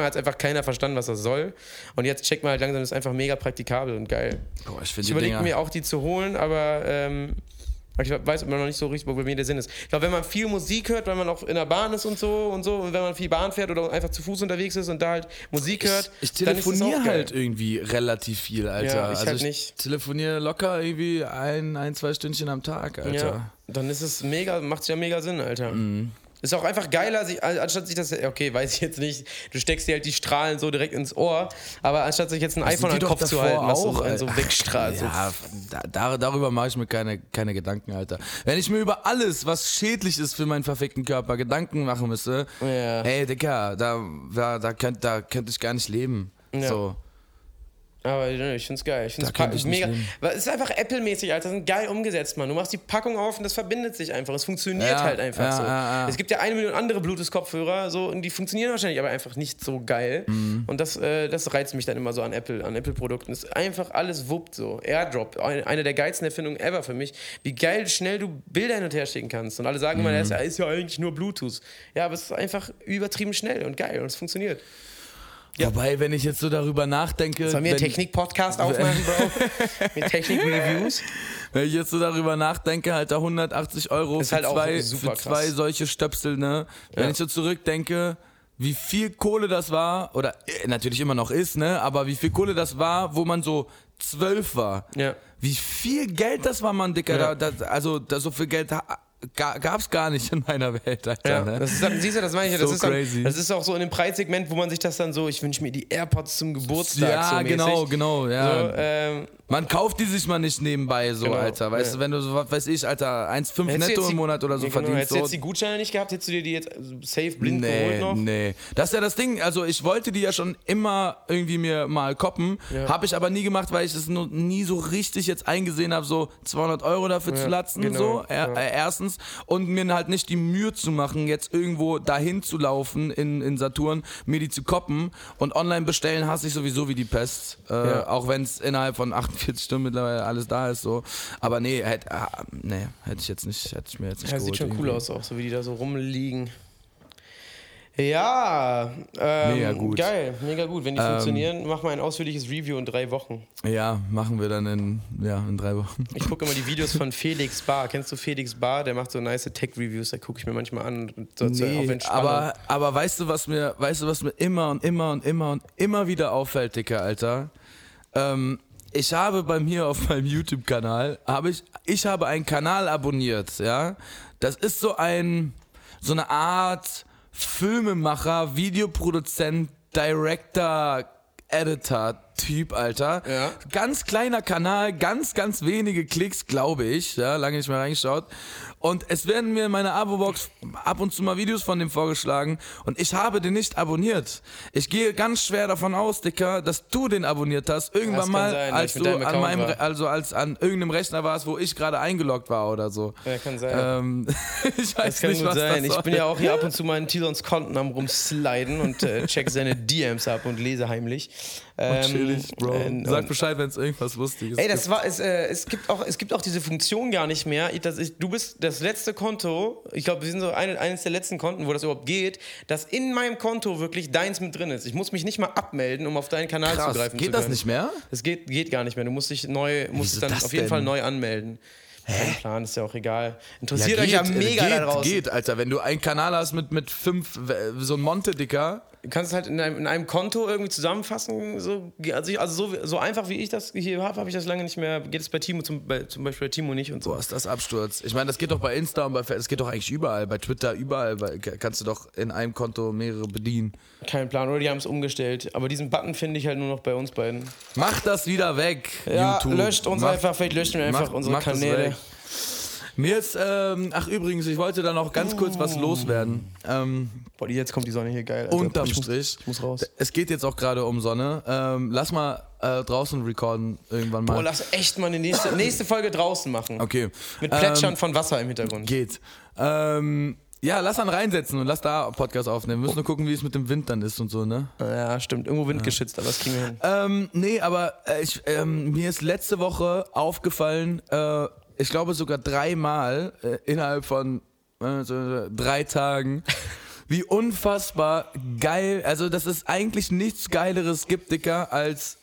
hat es einfach keiner verstanden, was das soll. Und jetzt checkt man halt langsam, das ist einfach mega praktikabel und geil. Boah, ich überlege mir auch, die zu holen, aber ich weiß immer noch nicht so richtig, wo bei mir der Sinn ist. Ich glaube, wenn man viel Musik hört, wenn man auch in der Bahn ist und so, und wenn man viel Bahn fährt oder einfach zu Fuß unterwegs ist und da halt Musik hört, ich telefoniere halt irgendwie relativ viel, Alter. Ja, ich telefoniere locker irgendwie ein, zwei Stündchen am Tag, Alter. Ja, dann ist es mega, macht's ja mega Sinn, Alter. Mhm. Ist auch einfach geiler, anstatt sich das, okay, weiß ich jetzt nicht, du steckst dir halt die Strahlen so direkt ins Ohr, aber anstatt sich jetzt ein iPhone an den Kopf zu halten, was auch so wegstrahlt. Ja, darüber mache ich mir keine Gedanken, Alter. Wenn ich mir über alles, was schädlich ist für meinen verfickten Körper, Gedanken machen müsste, hey, Digga, da könnte ich gar nicht leben. Ja. So. Aber ich find's geil. Ich find's mega. Es ist einfach Apple-mäßig, Alter. Das ist geil umgesetzt, Mann. Du machst die Packung auf und das verbindet sich einfach. Es funktioniert halt einfach so. Es gibt ja 1 Million andere Bluetooth-Kopfhörer so, und die funktionieren wahrscheinlich aber einfach nicht so geil. Mhm. Und das reizt mich dann immer so an Apple-Produkten. Es ist einfach alles wuppt so. Airdrop, eine der geilsten Erfindungen ever für mich. Wie geil schnell du Bilder hin und her schicken kannst. Und alle sagen immer, das ist ja eigentlich nur Bluetooth. Ja, aber es ist einfach übertrieben schnell und geil und es funktioniert. Ja. Wobei, wenn ich jetzt so darüber nachdenke... Sollen wir einen Technik-Podcast aufmachen, Bro? Mit Technik-Reviews? Wenn ich jetzt so darüber nachdenke, halt da 180 € für zwei solche Stöpsel, ne? Wenn ich so zurückdenke, wie viel Kohle das war, oder natürlich immer noch ist, ne, aber wie viel Kohle das war, wo man so 12 war. Ja. Wie viel Geld das war, Mann, Dicker. Ja. Da so viel Geld gab's gar nicht in meiner Welt, Alter. Ja, ne? Das ist dann, siehst du, das meine ich ja. Das, so ist dann, crazy. Das ist auch so in dem Preissegment, wo man sich das dann so, ich wünsche mir die AirPods zum Geburtstag. Ja, so genau, ja. So, man kauft die sich mal nicht nebenbei so, genau, Alter. Weißt du, wenn du so, was weiß ich, Alter, 1,5 netto im Monat oder so verdienst. Hättest du jetzt die Gutscheine nicht gehabt, hättest du dir die jetzt safe blind geholt noch? Nee. Das ist ja das Ding, also ich wollte die ja schon immer irgendwie mir mal koppen, ja. Habe ich aber nie gemacht, weil ich es nie so richtig jetzt eingesehen habe, so 200 Euro dafür zu latzen, genau, so, erstens. Und mir halt nicht die Mühe zu machen, jetzt irgendwo dahin zu laufen in Saturn, mir die zu koppen, und online bestellen hasse ich sowieso wie die Pest, auch wenn es innerhalb von 48 Stunden mittlerweile alles da ist, so. Aber nee, hätte ich mir jetzt nicht geholt. Das sieht schon irgendwie cool aus, auch so wie die da so rumliegen. Ja, mega gut. Geil, mega gut. Wenn die funktionieren, machen wir ein ausführliches Review in 3 Wochen. Ja, machen wir dann in 3 Wochen. Ich gucke immer die Videos von Felix Bar. Kennst du Felix Bar? Der macht so nice Tech-Reviews, da gucke ich mir manchmal an. Nee, aber weißt du, was mir immer wieder auffällt, Dicker, Alter? Ich habe bei mir auf meinem YouTube-Kanal, ich habe einen Kanal abonniert, ja. Das ist so eine Art Filmemacher, Videoproduzent, Director, Editor-Typ, Alter. Ja. Ganz kleiner Kanal, ganz, ganz wenige Klicks, glaube ich. Ja, lange nicht mehr reingeschaut. Und es werden mir in meiner Abo-Box ab und zu mal Videos von dem vorgeschlagen. Und ich habe den nicht abonniert. Ich gehe ganz schwer davon aus, Dicker, dass du den abonniert hast. Irgendwann mal, sein, als du an meinem, als an irgendeinem Rechner warst, wo ich gerade eingeloggt war oder so. Ja, kann sein. Ich weiß nicht, was sein. Das Ich bin ja auch hier ab und zu mal in Tilons Konten am rumsliden und check seine DMs ab und lese heimlich. Chillig, Bro. Sag Bescheid, wenn es irgendwas Lustiges gibt. Ey, es gibt auch diese Funktion gar nicht mehr. Du bist das letzte Konto, ich glaube, wir sind so eines der letzten Konten, wo das überhaupt geht, dass in meinem Konto wirklich deins mit drin ist. Ich muss mich nicht mal abmelden, um auf deinen Kanal zugreifen zu können. Geht das nicht mehr? Das geht gar nicht mehr. Du musst dich neu anmelden. Mein Plan ist ja auch egal. Interessiert euch ja mega da draußen. Geht, Alter. Wenn du einen Kanal hast mit 5, so ein Monte, Dicker. Du kannst es halt in einem Konto irgendwie zusammenfassen. So einfach, wie ich das hier habe ich das lange nicht mehr. Geht es bei Timo zum Beispiel bei Timo nicht und so. Boah, ist das Absturz. Ich meine, das geht doch bei Insta und bei Facebook. Das geht doch eigentlich überall. Bei Twitter, überall. Kannst du doch in einem Konto mehrere bedienen. Kein Plan. Oder die haben es umgestellt. Aber diesen Button finde ich halt nur noch bei uns beiden. Mach das wieder weg, ja, YouTube. Löscht uns einfach. Vielleicht löschen wir einfach unsere Kanäle. Mir ist, übrigens, ich wollte da noch ganz kurz was loswerden. Boah, jetzt kommt die Sonne hier geil. Alter. Unterm Strich. Ich muss raus. Es geht jetzt auch gerade um Sonne. Lass mal draußen recorden irgendwann mal. Boah, lass echt mal eine nächste Folge draußen machen. Okay. Mit Plätschern von Wasser im Hintergrund. Geht. Ja, lass dann reinsetzen und lass da Podcast aufnehmen. Wir müssen nur gucken, wie es mit dem Wind dann ist und so, ne? Ja, stimmt. Irgendwo windgeschützt, aber das kriegen wir hin. Nee, aber mir ist letzte Woche aufgefallen, ich glaube sogar 3-mal innerhalb von 3 Tagen, wie unfassbar geil, also dass es eigentlich nichts Geileres gibt, Dicker, als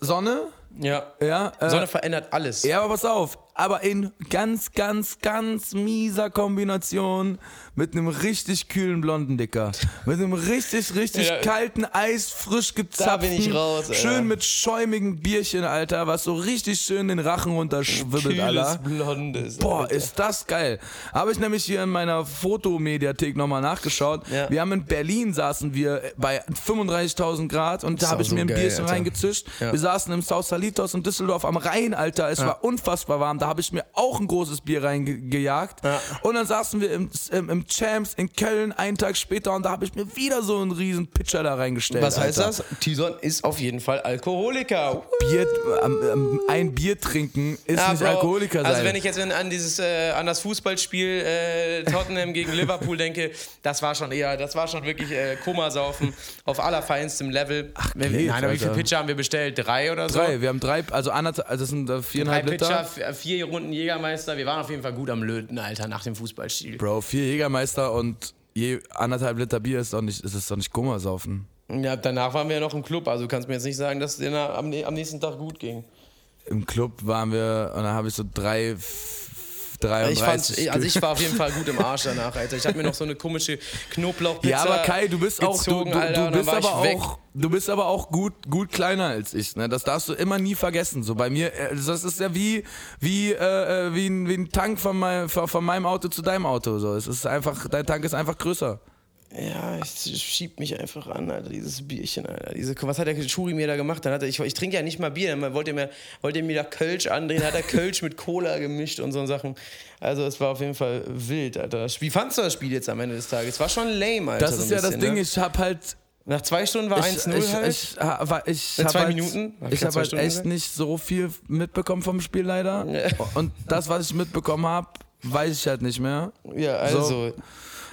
Sonne. Ja. Sonne verändert alles. Ja, aber pass auf, aber in ganz, ganz, ganz mieser Kombination mit einem richtig kühlen blonden Dicker. Mit einem richtig, richtig kalten Eis, frisch gezapften. Da bin ich raus, Alter. Schön mit schäumigen Bierchen, Alter, was so richtig schön den Rachen runterschwibbelt, Alter. Kühles Blondes. Boah, Alter, ist das geil. Habe ich nämlich hier in meiner Fotomediathek nochmal nachgeschaut. Ja. Wir haben in Berlin, saßen wir bei 35.000 Grad und da habe ich mir ein Bierchen reingezischt. Ja. Wir saßen im Sausalitos in Düsseldorf am Rhein, Alter. Es war unfassbar warm. Da habe ich mir auch ein großes Bier reingejagt. Ja. Und dann saßen wir im Champs in Köln einen Tag später und da habe ich mir wieder so einen riesen Pitcher da reingestellt. Was heißt das? Tison ist auf jeden Fall Alkoholiker. Ein Bier trinken ist nicht Alkoholiker sein. Also wenn ich jetzt an das Fußballspiel Tottenham gegen Liverpool denke, das war schon wirklich Komasaufen auf allerfeinstem Level. Ach, wie viele Pitcher haben wir bestellt? 3 oder so? 3, wir haben 3, also das sind 4,5 Liter. Pitcher, 4 Runden Jägermeister, wir waren auf jeden Fall gut am Löten, Alter, nach dem Fußballstil. Bro, 4 Jägermeister und je 1,5 Liter Bier ist doch nicht Kummersaufen. Ja, danach waren wir ja noch im Club, also du kannst mir jetzt nicht sagen, dass es dir am nächsten Tag gut ging. Im Club waren wir und dann habe ich so drei 33 Stück. Also ich war auf jeden Fall gut im Arsch danach, Alter. Ich habe mir noch so eine komische Knoblauchpizza gezogen, Alter. Ja, aber Kai, du bist gezogen, auch, du bist aber auch, du bist aber auch gut kleiner als ich, ne? Das darfst du immer nie vergessen. So bei mir, das ist ja wie ein Tank von meinem Auto zu deinem Auto. So, es ist einfach, dein Tank ist einfach größer. Ja, ich schieb mich einfach an, Alter, dieses Bierchen, Alter. Was hat der Schuri mir da gemacht? Dann hat er, ich trinke ja nicht mal Bier, dann wollte er mir da Kölsch andrehen, hat er Kölsch mit Cola gemischt und so Sachen. Also es war auf jeden Fall wild, Alter. Wie fandst du das Spiel jetzt am Ende des Tages? Es war schon lame, Alter. Das ist so ja bisschen, das Ding, ne? Ich hab halt... Nach 2 Stunden war 1-0 halt. Ich habe 2 Minuten. Ich habe echt nicht so viel mitbekommen vom Spiel, leider. Und das, was ich mitbekommen habe, weiß ich halt nicht mehr. Ja, also...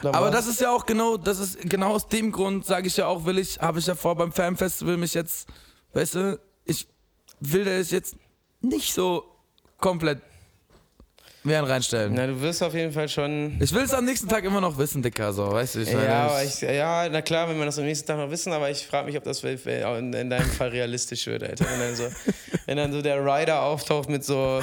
So. Aber das ist ja auch genau, das ist genau aus dem Grund, sage ich ja auch, habe ich ja vor beim Fanfestival mich jetzt, weißt du, ich will das jetzt nicht so komplett während reinstellen. Na, du wirst auf jeden Fall schon... Ich will es am nächsten Tag immer noch wissen, Dicker, so, weißt du. Na klar, wenn wir das am nächsten Tag noch wissen, aber ich frage mich, ob das in deinem Fall realistisch wird, Alter. Wenn dann so der Rider auftaucht mit so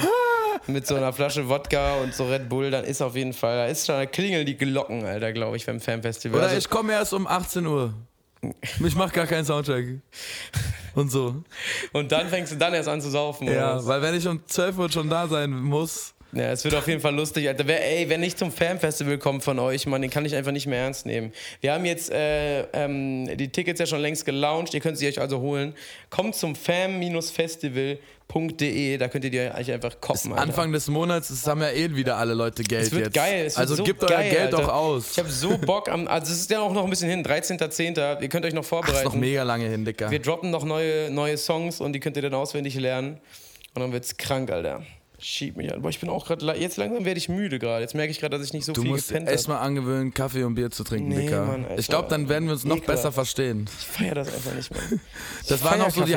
einer Flasche Wodka und so Red Bull, dann ist auf jeden Fall, da klingeln die Glocken, Alter, glaube ich, beim Fanfestival. Oder ich komme erst um 18 Uhr. Ich mach gar keinen Soundcheck. Und so. Und dann fängst du erst an zu saufen. Ja, weil wenn ich um 12 Uhr schon da sein muss... Ja, es wird auf jeden Fall lustig, Alter. Wer nicht zum Fanfestival kommt von euch, Mann, den kann ich einfach nicht mehr ernst nehmen. Wir haben jetzt die Tickets ja schon längst gelauncht, ihr könnt sie euch also holen. Kommt zum fan-festival.de, da könnt ihr die euch einfach koppen, Alter. Anfang des Monats, das haben ja wieder alle Leute Geld jetzt. Es wird jetzt geil, es wird also so geil. Also gebt euer Geld doch aus. Ich hab so Bock, es ist ja auch noch ein bisschen hin, 13.10., ihr könnt euch noch vorbereiten. Das ist noch mega lange hin, Dicker. Wir droppen noch neue Songs und die könnt ihr dann auswendig lernen. Und dann wird's krank, Alter. Schieb mich an. Boah, ich bin auch gerade... Jetzt langsam werde ich müde gerade. Jetzt merke ich gerade, dass ich nicht so viel gepennt habe. Du musst erstmal angewöhnen, Kaffee und Bier zu trinken, Dicker. Mann, Alter, ich glaube, dann werden wir uns noch besser verstehen. Ich feiere das einfach nicht, Mann. Das waren noch so die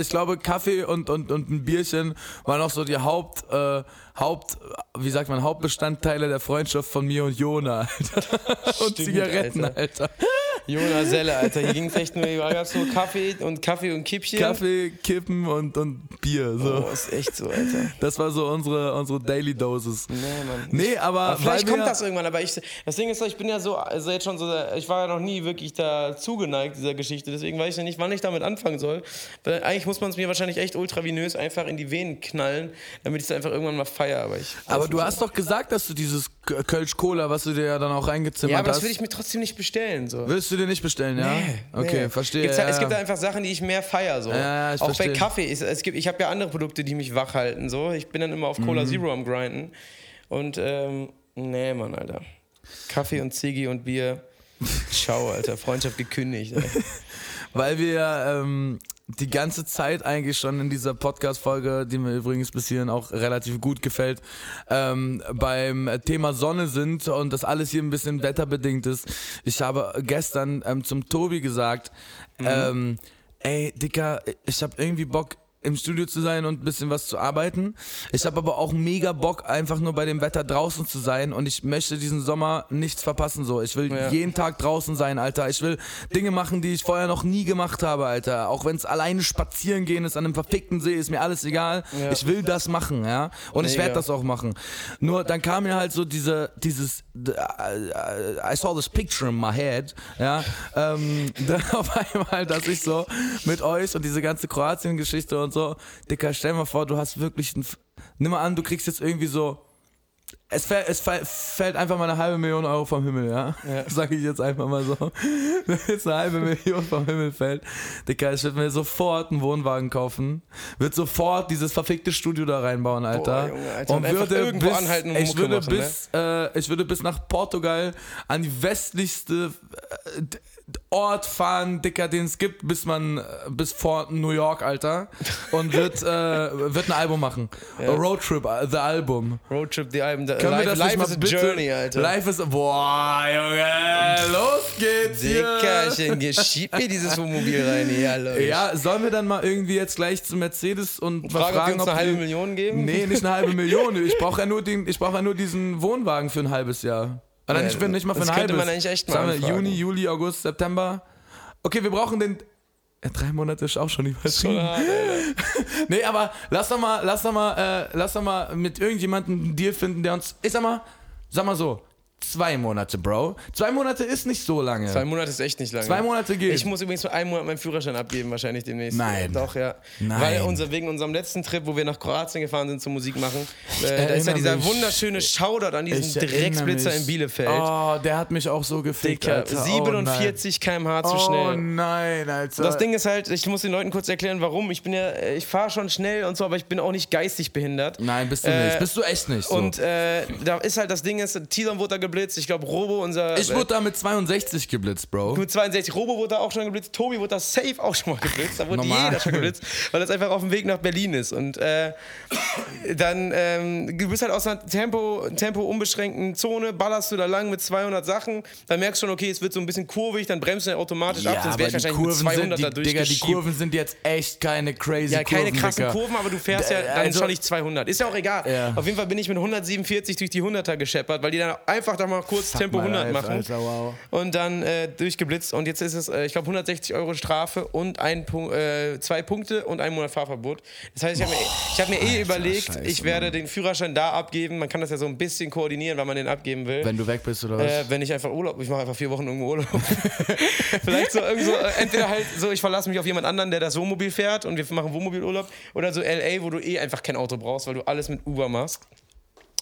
ich glaube, Kaffee und ein Bierchen waren noch so die Hauptbestandteile der Freundschaft von mir und Jona, Alter. Und Zigaretten, Alter. Jona Selle, Alter. Hier ging es echt nur, da gab es nur Kaffee und Kippchen. Kaffee, Kippen und Bier. So. Oh, ist echt so, Alter. Das war so unsere Daily Dosis. Nee, Mann. Nee, aber vielleicht kommt das irgendwann, aber das Ding ist, ich bin ja so, also jetzt schon so, ich war ja noch nie wirklich da zugeneigt dieser Geschichte, deswegen weiß ich ja nicht, wann ich damit anfangen soll. Weil eigentlich muss man es mir wahrscheinlich echt ultravenös einfach in die Venen knallen, damit ich es einfach irgendwann mal feiere. Aber du hast doch gesagt, dass du dieses Kölsch-Cola, was du dir ja dann auch reingezimmert hast. Ja, aber das will ich mir trotzdem nicht bestellen. So. Willst du dir nicht bestellen, ja? Nee, okay, verstehe. Es gibt da einfach Sachen, die ich mehr feiere. So. Ja, auch verstehe. Bei Kaffee. Ich habe ja andere Produkte, die mich wach halten. So. Ich bin dann immer auf Cola Zero am Grinden. Und nee, Mann, Alter. Kaffee und Ziggy und Bier. Ciao, Alter. Freundschaft gekündigt. Alter. Weil wir die ganze Zeit eigentlich schon in dieser Podcast-Folge, die mir übrigens bis hierhin auch relativ gut gefällt, beim Thema Sonne sind und das alles hier ein bisschen wetterbedingt ist. Ich habe gestern zum Tobi gesagt, ey Dicker, ich habe irgendwie Bock im Studio zu sein und ein bisschen was zu arbeiten. Ich habe aber auch mega Bock, einfach nur bei dem Wetter draußen zu sein und ich möchte diesen Sommer nichts verpassen, so. Ich will jeden Tag draußen sein, Alter. Ich will Dinge machen, die ich vorher noch nie gemacht habe, Alter. Auch wenn es alleine spazieren gehen ist, an einem verfickten See, ist mir alles egal. Ja. Ich will das machen, ja. Und ich werde das auch machen. Nur dann kam mir halt so I saw this picture in my head, ja. Dann auf einmal, dass ich so mit euch und diese ganze Kroatien-Geschichte und so, Dicker, stell mal vor, du hast wirklich nimm mal an, du kriegst jetzt irgendwie so, es fällt einfach mal 500.000 Euro vom Himmel, ja? Sag ich jetzt einfach mal so. Wenn jetzt 500.000 vom Himmel fällt, Dicker, ich würde mir sofort einen Wohnwagen kaufen, würde sofort dieses verfickte Studio da reinbauen, Alter. Boah, Junge, Alter. Und ich würde bis nach Portugal an die westlichste Ort fahren, Dicker, den es gibt, bis vor New York, Alter, und wird ein Album machen. Ja. Roadtrip, The Album. Roadtrip, The Album. Life is a Journey, Alter. Life is... Boah, Junge, los geht's Dickerchen, hier schiebt mir dieses Wohnmobil rein hier, Leute. Ja, sollen wir dann mal irgendwie jetzt gleich zu Mercedes und mal fragen, ob wir uns eine halbe Million geben? Nee, nicht eine halbe Million. Ich brauche ja nur diesen Wohnwagen für ein halbes Jahr. Oder nicht mal für ein halbes. Das könnte man eigentlich echt mal anfragen. Juni, Juli, August, September. Okay, wir brauchen den 3 Monate ist auch schon übertrieben. Nee, aber lass doch mal mit irgendjemandem einen Deal finden, der uns, ich sag mal so, 2 Monate, Bro. 2 Monate ist nicht so lange. 2 Monate ist echt nicht lange. 2 Monate geht. Ich muss übrigens für 1 Monat meinen Führerschein abgeben, wahrscheinlich demnächst. Nein. Doch, ja. Nein. Weil wegen unserem letzten Trip, wo wir nach Kroatien gefahren sind zum Musik machen, da ist ja dieser wunderschöne Shoutout an diesen Drecksblitzer in Bielefeld. Oh, der hat mich auch so gefickt, Dicker, Alter. 47 km/h zu schnell. Oh nein, Alter. Das Ding ist halt, ich muss den Leuten kurz erklären, warum. Ich fahre schon schnell und so, aber ich bin auch nicht geistig behindert. Nein, bist du nicht. Bist du echt nicht. So. Und da ist halt das Ding, Tisan wurde da geblitzt. Ich glaube, Robo, ich wurde da mit 62 geblitzt, Bro. Mit 62. Robo wurde da auch schon geblitzt. Tobi wurde da safe auch schon mal geblitzt. Da wurde jeder schon geblitzt, weil das einfach auf dem Weg nach Berlin ist. Und dann, du bist halt aus einer tempo-unbeschränkten Zone, ballerst du da lang mit 200 Sachen. Dann merkst du schon, okay, es wird so ein bisschen kurvig, dann bremst du automatisch ab. Sonst wäre ich wahrscheinlich mit 200 da durchgeschiebt. Digga, die Kurven sind jetzt echt keine crazy Kurven. Ja, keine krassen Kurven, aber du fährst dann schon nicht 200. Ist ja auch egal. Ja. Auf jeden Fall bin ich mit 147 durch die 100er gescheppert, weil die dann einfach da mal kurz Tempo 100 machen, Alter, wow. Und dann durchgeblitzt. Und jetzt ist es, ich glaube, 160 Euro Strafe und 2 Punkte und 1 Monat Fahrverbot. Das heißt, ich habe mir überlegt, Scheiße, ich werde den Führerschein da abgeben. Man kann das ja so ein bisschen koordinieren, weil man den abgeben will. Wenn du weg bist oder was? Wenn ich einfach Urlaub, ich mache einfach 4 Wochen irgendwo Urlaub. Vielleicht so irgendwo, entweder halt so, ich verlasse mich auf jemand anderen, der das Wohnmobil fährt und wir machen Wohnmobilurlaub. Oder so L.A., wo du einfach kein Auto brauchst, weil du alles mit Uber machst.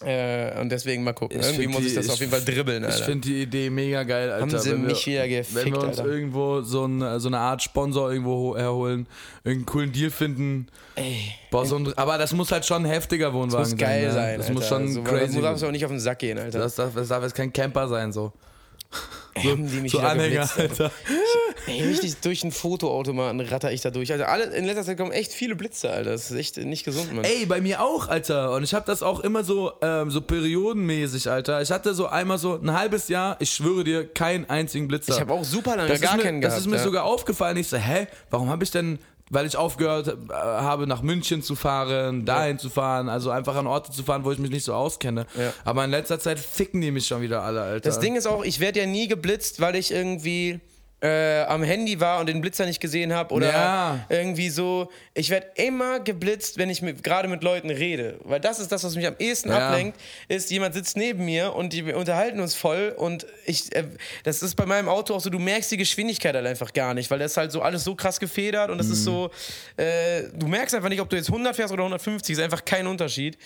Und deswegen mal gucken. Irgendwie muss ich das auf jeden Fall dribbeln, Alter. Ich finde die Idee mega geil, Alter. Haben sie mich wieder gefickt, wenn wir uns Alter. Irgendwo so eine Art Sponsor irgendwo herholen, irgendeinen coolen Deal finden. Ey. Boah, aber das muss halt schon ein heftiger Wohnwagen sein. Das muss geil sein. Das Alter. Muss schon so, crazy. Das darf auch nicht auf den Sack gehen, Alter. Das darf jetzt kein Camper sein, so. So Anhänger, geblitzt, Alter. Richtig durch einen Fotoautomaten ratter ich da durch. Also in letzter Zeit kommen echt viele Blitze, Alter. Das ist echt nicht gesund, Mann. Ey, bei mir auch, Alter. Und ich hab das auch immer so, so periodenmäßig, Alter. Ich hatte so einmal so ein halbes Jahr, ich schwöre dir, keinen einzigen Blitzer. Ich hab auch super lange gar keinen gehabt. Das ist mir sogar aufgefallen. Ich so, hä, warum hab ich denn... Weil ich aufgehört habe, nach München zu fahren, dahin zu fahren, also einfach an Orte zu fahren, wo ich mich nicht so auskenne. Ja. Aber in letzter Zeit ficken die mich schon wieder alle, Alter. Das Ding ist auch, ich werde ja nie geblitzt, weil ich irgendwie am Handy war und den Blitzer nicht gesehen habe oder irgendwie so. Ich werde immer geblitzt, wenn ich gerade mit Leuten rede. Weil das ist das, was mich am ehesten ablenkt, ist, jemand sitzt neben mir und die unterhalten uns voll und das ist bei meinem Auto auch so, du merkst die Geschwindigkeit halt einfach gar nicht, weil das ist halt so alles so krass gefedert und das ist so, du merkst einfach nicht, ob du jetzt 100 fährst oder 150, ist einfach kein Unterschied.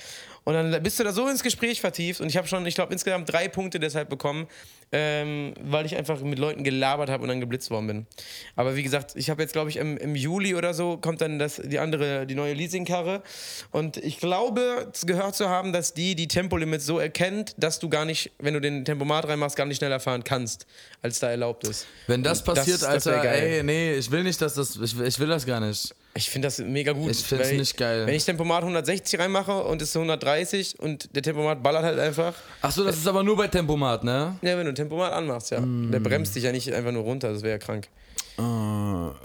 Und dann bist du da so ins Gespräch vertieft und ich habe schon, ich glaube, insgesamt 3 Punkte deshalb bekommen, weil ich einfach mit Leuten gelabert habe und dann geblitzt worden bin. Aber wie gesagt, ich habe jetzt, glaube ich, im Juli oder so kommt dann die neue Leasingkarre und ich glaube, gehört zu haben, dass die Tempolimits so erkennt, dass du gar nicht, wenn du den Tempomat reinmachst, gar nicht schneller fahren kannst, als da erlaubt ist. Wenn das passiert, Alter, ey, nee, ich will nicht, dass das, ich will das gar nicht. Ich finde das mega gut. Ich finde es nicht geil. Wenn ich Tempomat 160 reinmache und es ist 130 und der Tempomat ballert halt einfach. Achso, das ist aber nur bei Tempomat, ne? Ja, wenn du Tempomat anmachst, ja. Der bremst dich ja nicht einfach nur runter, das wäre ja krank.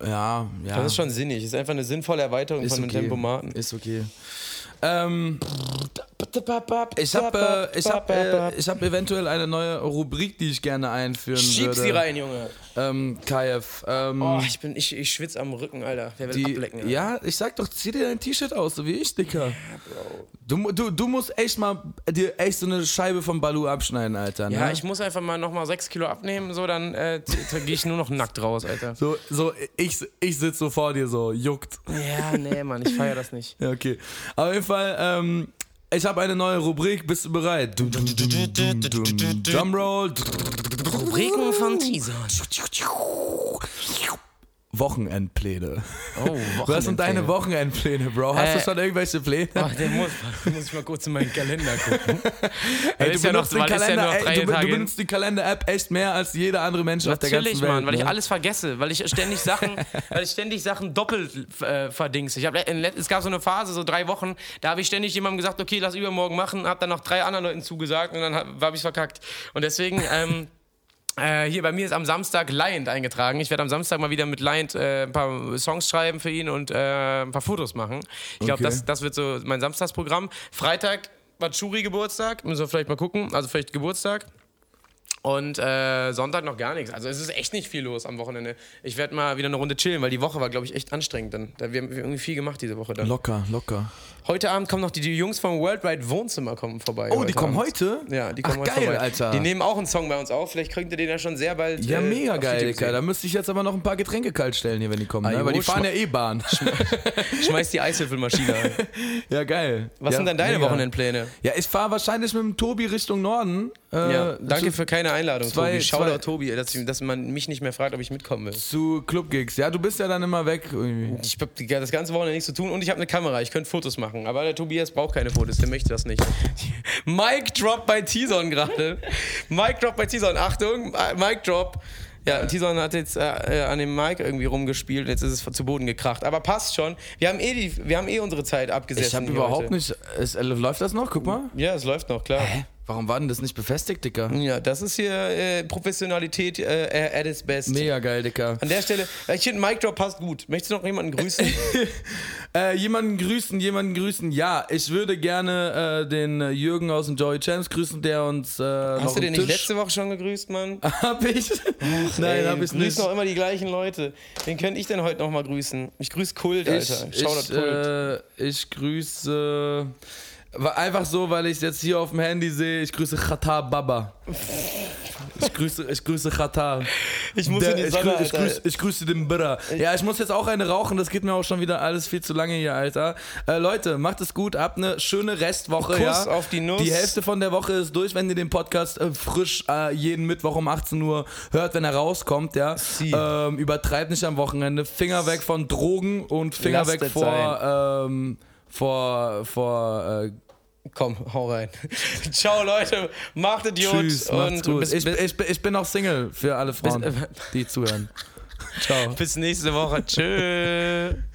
Das ist schon sinnig. Ist einfach eine sinnvolle Erweiterung von einem Tempomaten. Ist okay. Ich hab eventuell eine neue Rubrik, die ich gerne einführen würde. Schieb sie rein, Junge. KF. Ich schwitze am Rücken, Alter. Wer will ablecken, Alter? Ja, ich sag doch, zieh dir dein T-Shirt aus, so wie ich, Dicker. Ja, Bro. Du musst echt mal dir echt so eine Scheibe vom Balu abschneiden, Alter. Ne? Ja, ich muss einfach mal nochmal 6 Kilo abnehmen, so dann gehe ich nur noch nackt raus, Alter. So ich sitze so vor dir, so juckt. Ja, nee, Mann, ich feiere das nicht. Ja, okay. Auf jeden Fall, ich habe eine neue Rubrik, bist du bereit? Drumroll. Rubriken von Teaser. Wochenendpläne. Oh, Wochenendpläne. Was sind deine Wochenendpläne, Bro? Hast du schon irgendwelche Pläne? Ach, muss ich mal kurz in meinen Kalender gucken. Ey, du benutzt die Kalender-App echt mehr als jeder andere Mensch auf der ganzen Welt. Natürlich, Mann, weil ich alles vergesse, weil ich ständig Sachen, doppelt verdingse. Es gab so eine Phase, so 3 Wochen, da habe ich ständig jemandem gesagt, okay, lass übermorgen machen, habe dann noch 3 anderen Leuten zugesagt und dann habe ich verkackt. Und deswegen... hier bei mir ist am Samstag Liant eingetragen. Ich werde am Samstag mal wieder mit Liant ein paar Songs schreiben für ihn und ein paar Fotos machen. Ich glaube, das wird so mein Samstagsprogramm. Freitag war Churi Geburtstag. Müssen wir vielleicht mal gucken. Also vielleicht Geburtstag. Und Sonntag noch gar nichts. Also es ist echt nicht viel los am Wochenende. Ich werde mal wieder eine Runde chillen, weil die Woche war, glaube ich, echt anstrengend. Dann. Wir haben irgendwie viel gemacht diese Woche. Dann. Locker, locker. Heute Abend kommen noch die Jungs vom Worldwide Wohnzimmer kommen vorbei. Oh, die kommen heute? Ja, die kommen heute vorbei. Geil, Alter. Die nehmen auch einen Song bei uns auf. Vielleicht kriegt ihr den ja schon sehr bald. Ja, mega geil, Digga. Da müsste ich jetzt aber noch ein paar Getränke kaltstellen hier, wenn die kommen. Ah, ne? Weil die fahren ja Bahn. Schmeiß die Eiswürfelmaschine an. Ja, geil. Was sind denn deine Wochenendpläne? Ja, ich fahre wahrscheinlich mit dem Tobi Richtung Norden. Ja, danke für keine Einladung, Tobi. Shoutout Tobi, dass man mich nicht mehr fragt, ob ich mitkommen will. Zu Clubgigs. Ja, du bist ja dann immer weg irgendwie. Ich hab das ganze Wochenende nichts zu tun und ich habe eine Kamera. Ich könnte Fotos machen, aber der Tobias braucht keine Fotos. Der möchte das nicht. Mic Drop bei T-Zone gerade. Mic Drop bei T-Zone. Achtung, Mic Drop. Ja, T-Zone hat jetzt an dem Mic irgendwie rumgespielt. Jetzt ist es zu Boden gekracht. Aber passt schon. Wir haben eh unsere Zeit abgesetzt. Ich habe überhaupt heute nicht... läuft das noch? Guck mal. Ja, es läuft noch, klar. Hä? Warum war denn das nicht befestigt, Dicker? Ja, das ist hier Professionalität at its best. Mega geil, Dicker. An der Stelle, ich finde, Mic Drop passt gut. Möchtest du noch jemanden grüßen? Jemanden grüßen. Ja, ich würde gerne den Jürgen aus dem Joey Champs grüßen, der uns hast du den nicht letzte Woche schon gegrüßt, Mann? Hab ich? Nein, hab ich nicht. Grüß noch immer die gleichen Leute. Wen könnte ich denn heute nochmal grüßen? Ich grüße Kult, Alter. Shoutout Kult. Ich grüße... Einfach so, weil ich es jetzt hier auf dem Handy sehe, ich grüße Khatar Baba. Ich grüße Khatar. Ich muss in die Sonne, ich grüße den Birra. Ja, ich muss jetzt auch eine rauchen, das geht mir auch schon wieder alles viel zu lange hier, Alter. Leute, macht es gut, habt eine schöne Restwoche. Kuss auf die Nuss. Die Hälfte von der Woche ist durch, wenn ihr den Podcast frisch jeden Mittwoch um 18 Uhr hört, wenn er rauskommt, ja. Übertreibt nicht am Wochenende. Finger weg von Drogen und Finger Lasst weg vor... komm, hau rein. Ciao, Leute. Macht Idiot. Tschüss, und gut. Ich bin auch Single für alle Frauen, die zuhören. Ciao. Bis nächste Woche. Tschüss.